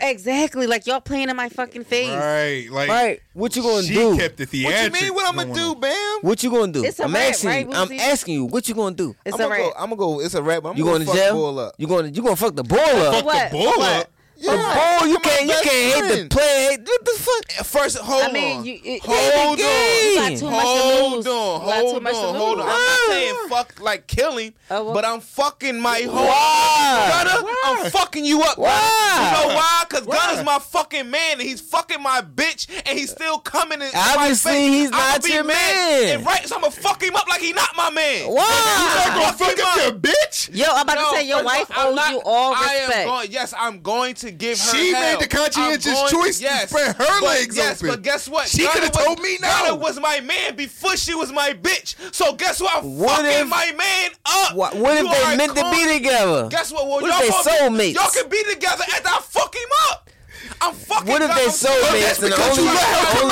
Exactly, like y'all playing in my fucking face. Right, like right. What you gonna do? She kept the theatrics. What you mean? What I'm gonna do, Bam? What you gonna do? It's a wrap, right? I'm asking you. What you gonna do? It's a wrap. I'm gonna go. It's a wrap. I'm gonna fuck the ball up. You gonna fuck the ball up? Fuck the ball up. Yeah. Oh, you can't hate the play. What the fuck? First, hold on. I'm not saying fuck like killing, but I'm fucking my whole Gunna. I'm fucking you up. Why? You know why? Because Gunna's my fucking man, and he's fucking my bitch, and he's still coming in obviously my face. He's not your man. And right, so I'm gonna fuck him up like he's not my man. Why? You not gonna fuck up your bitch? Yo, I'm about to say your wife owes you all respect. Yes, I'm going to give her she hell. Made the conscientious choice to spread her legs open. But guess what? She could have told me no. Gunna was my man before she was my bitch. So guess what? I'm fucking my man up. What if they meant to be together? Guess what? Well, what if they soulmates? Y'all can be together after I fuck him up. I'm fucking what if they soulmates and the only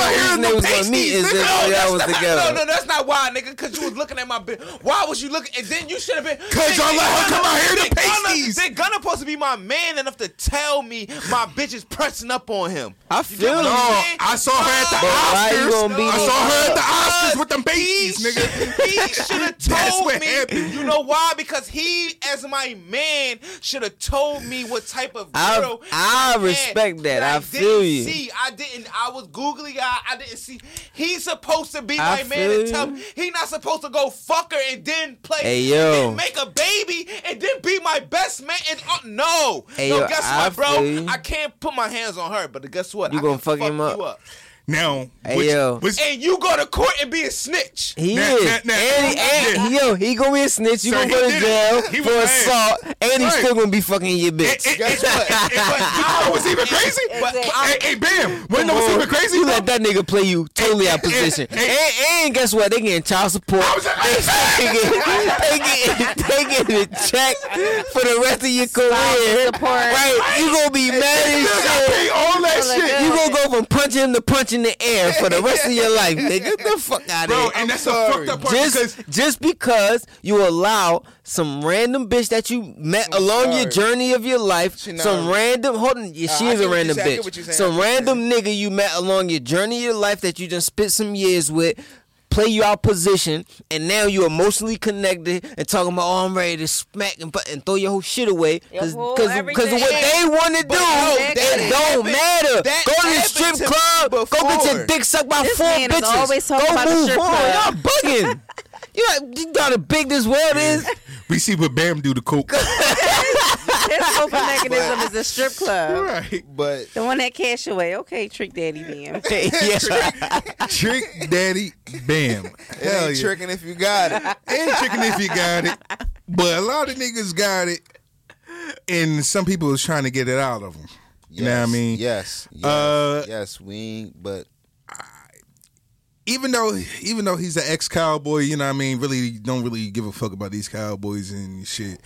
reason they was gonna meet is that y'all was together? No, that's not why, nigga. Cause you was looking at my bitch. Why was you looking? And then you should have been. Cause y'all let her come out here to pasties. They Gunna supposed to be my man enough to tell me my bitch is pressing up on him. I feel it. I saw her at the Oscars. I saw her at the Oscars with them pasties, nigga. He should have told me. You know why? Because he, as my man, should have told me what type of girl. I respect that. I feel you. I was googly eyed. I didn't see. He's supposed to be my man and tell me. He's not supposed to go fuck her and then play. Hey, yo. And then make a baby and then be my best man. And no. Hey, yo, guess what, bro? I can't put my hands on her, but guess what? You gonna fuck him up. Now, hey, and you go to court and be a snitch. He is. He gonna be a snitch. You gonna go to jail for assault, And he's still gonna be fucking your bitch. Guess what? You know what's even crazy? Hey, bam! When no one's even crazy, you let that nigga play you totally out of position. And guess what? They getting child support. They getting a check for the rest of your career. Right? You gonna be mad as shit. All that shit. You gonna go from punching him to punching the air for the rest of your life, nigga. Get the fuck out of here. Bro, and that's a fucked up part. Just because you allow some random bitch that you met along your journey of your life, some random, hold on, she is a random bitch, some random nigga you met along your journey of your life that you just spent some years with, play you out position, and now you emotionally connected and talking about, oh, I'm ready to smack and throw your whole shit away because what they want to do, it don't matter. Go to the strip club, go get your dick sucked by four bitches, go move on. Y'all bugging. You know how big this world is? We see what Bam do to coke. His open mechanism is a strip club. Right. But the one that cash away. Okay, Trick Daddy Bam. Trick Daddy Bam. Hell ain't tricking if you got it. Ain't tricking if you got it. But a lot of niggas got it. And some people is trying to get it out of them. Yes, you know what I mean? Yes, we ain't, but... Even though he's an ex-cowboy, you know what I mean, really don't really give a fuck about these cowboys and shit.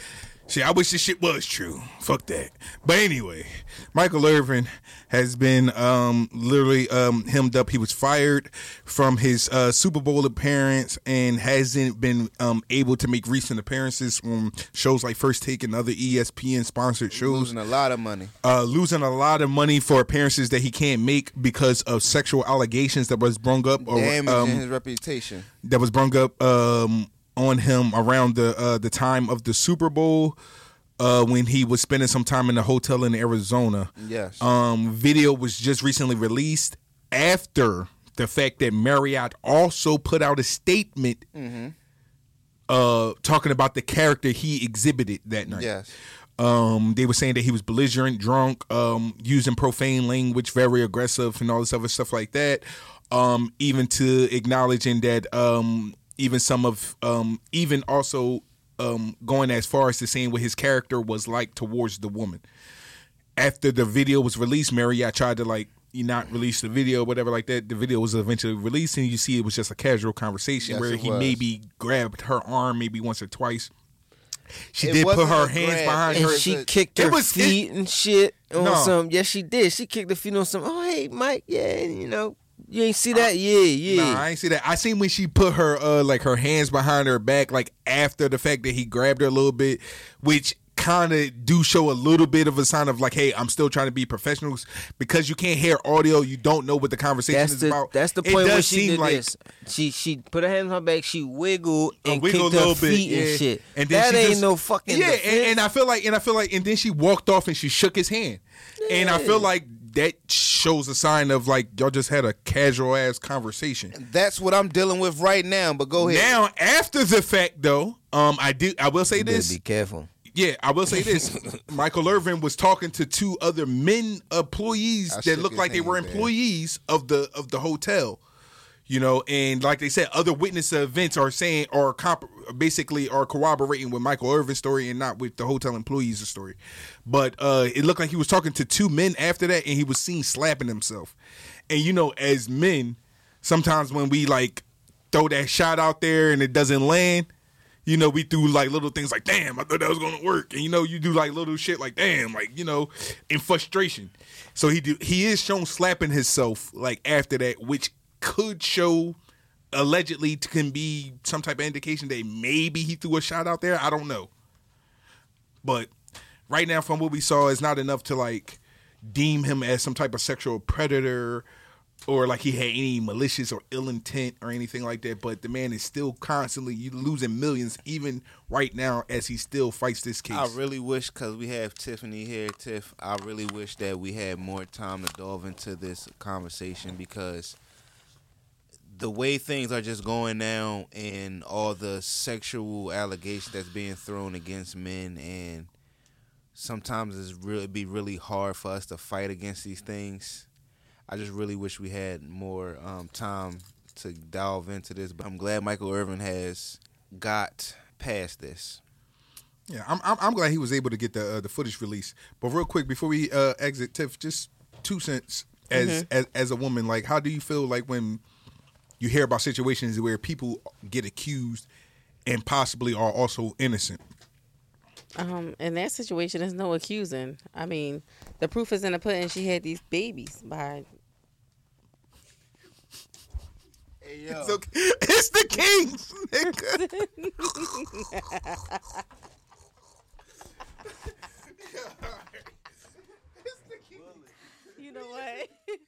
Shit, I wish this shit was true. Fuck that. But anyway, Michael Irvin has been literally hemmed up. He was fired from his Super Bowl appearance and hasn't been able to make recent appearances on shows like First Take and other ESPN-sponsored shows. Losing a lot of money. Losing a lot of money for appearances that he can't make because of sexual allegations that was brung up. Damaging his reputation. That was brung up... on him around the time of the Super Bowl when he was spending some time in a hotel in Arizona. Yes. Video was just recently released after the fact that Marriott also put out a statement talking about the character he exhibited that night. Yes. They were saying that he was belligerent, drunk, using profane language, very aggressive, and all this other stuff like that. Even to acknowledging that... Even going as far as to saying what his character was like towards the woman. After the video was released, Marriott tried to not release the video, whatever like that. The video was eventually released, and you see it was just a casual conversation where he maybe grabbed her arm maybe once or twice. She did put her hands behind her. She kicked her feet and shit on some. Yes, she did. She kicked her feet on some. Oh, hey, Mike. Yeah, you know. You ain't see that? Yeah. Nah, I ain't see that. I seen when she put her her hands behind her back, after the fact that he grabbed her a little bit, which kind of do show a little bit of a sign of hey, I'm still trying to be professionals because you can't hear audio, you don't know what the conversation is about. That's the point where she did this. She put her hands on her back, she wiggled and kicked her feet and shit. And then that ain't no fucking defense. And I feel like and then she walked off and she shook his hand, and I feel like. That shows a sign of y'all just had a casual ass conversation. That's what I'm dealing with right now. But go ahead. Now after the fact though, I will say this. Be careful. Yeah, I will say this. Michael Irvin was talking to two other men employees that looked like they were employees of the hotel. You know, and like they said, other witness events are saying basically corroborating with Michael Irvin's story and not with the hotel employees' story. But it looked like he was talking to two men after that, and he was seen slapping himself. And you know, as men, sometimes when we throw that shot out there and it doesn't land, you know, we do little things like, damn, I thought that was gonna work. And you know, you do little shit like, damn, you know, in frustration. So he is shown slapping himself after that, which could show, allegedly, can be some type of indication that maybe he threw a shot out there. I don't know. But right now, from what we saw, it's not enough to deem him as some type of sexual predator or he had any malicious or ill intent or anything like that. But the man is still constantly losing millions, even right now, as he still fights this case. I really wish, because we have Tiffany here, Tiff, I really wish that we had more time to delve into this conversation because... the way things are just going now and all the sexual allegations that's being thrown against men, and sometimes it's really hard for us to fight against these things. I just really wish we had more time to delve into this, but I'm glad Michael Irvin has got past this. Yeah, I'm glad he was able to get the footage released. But real quick before we exit, Tiff, just 2 cents as a woman, like, how do you feel like when you hear about situations where people get accused and possibly are also innocent? In that situation, there's no accusing. I mean, the proof is in the pudding. She had these babies by. Hey, yo. It's, okay. It's the Kings, nigga. You know what?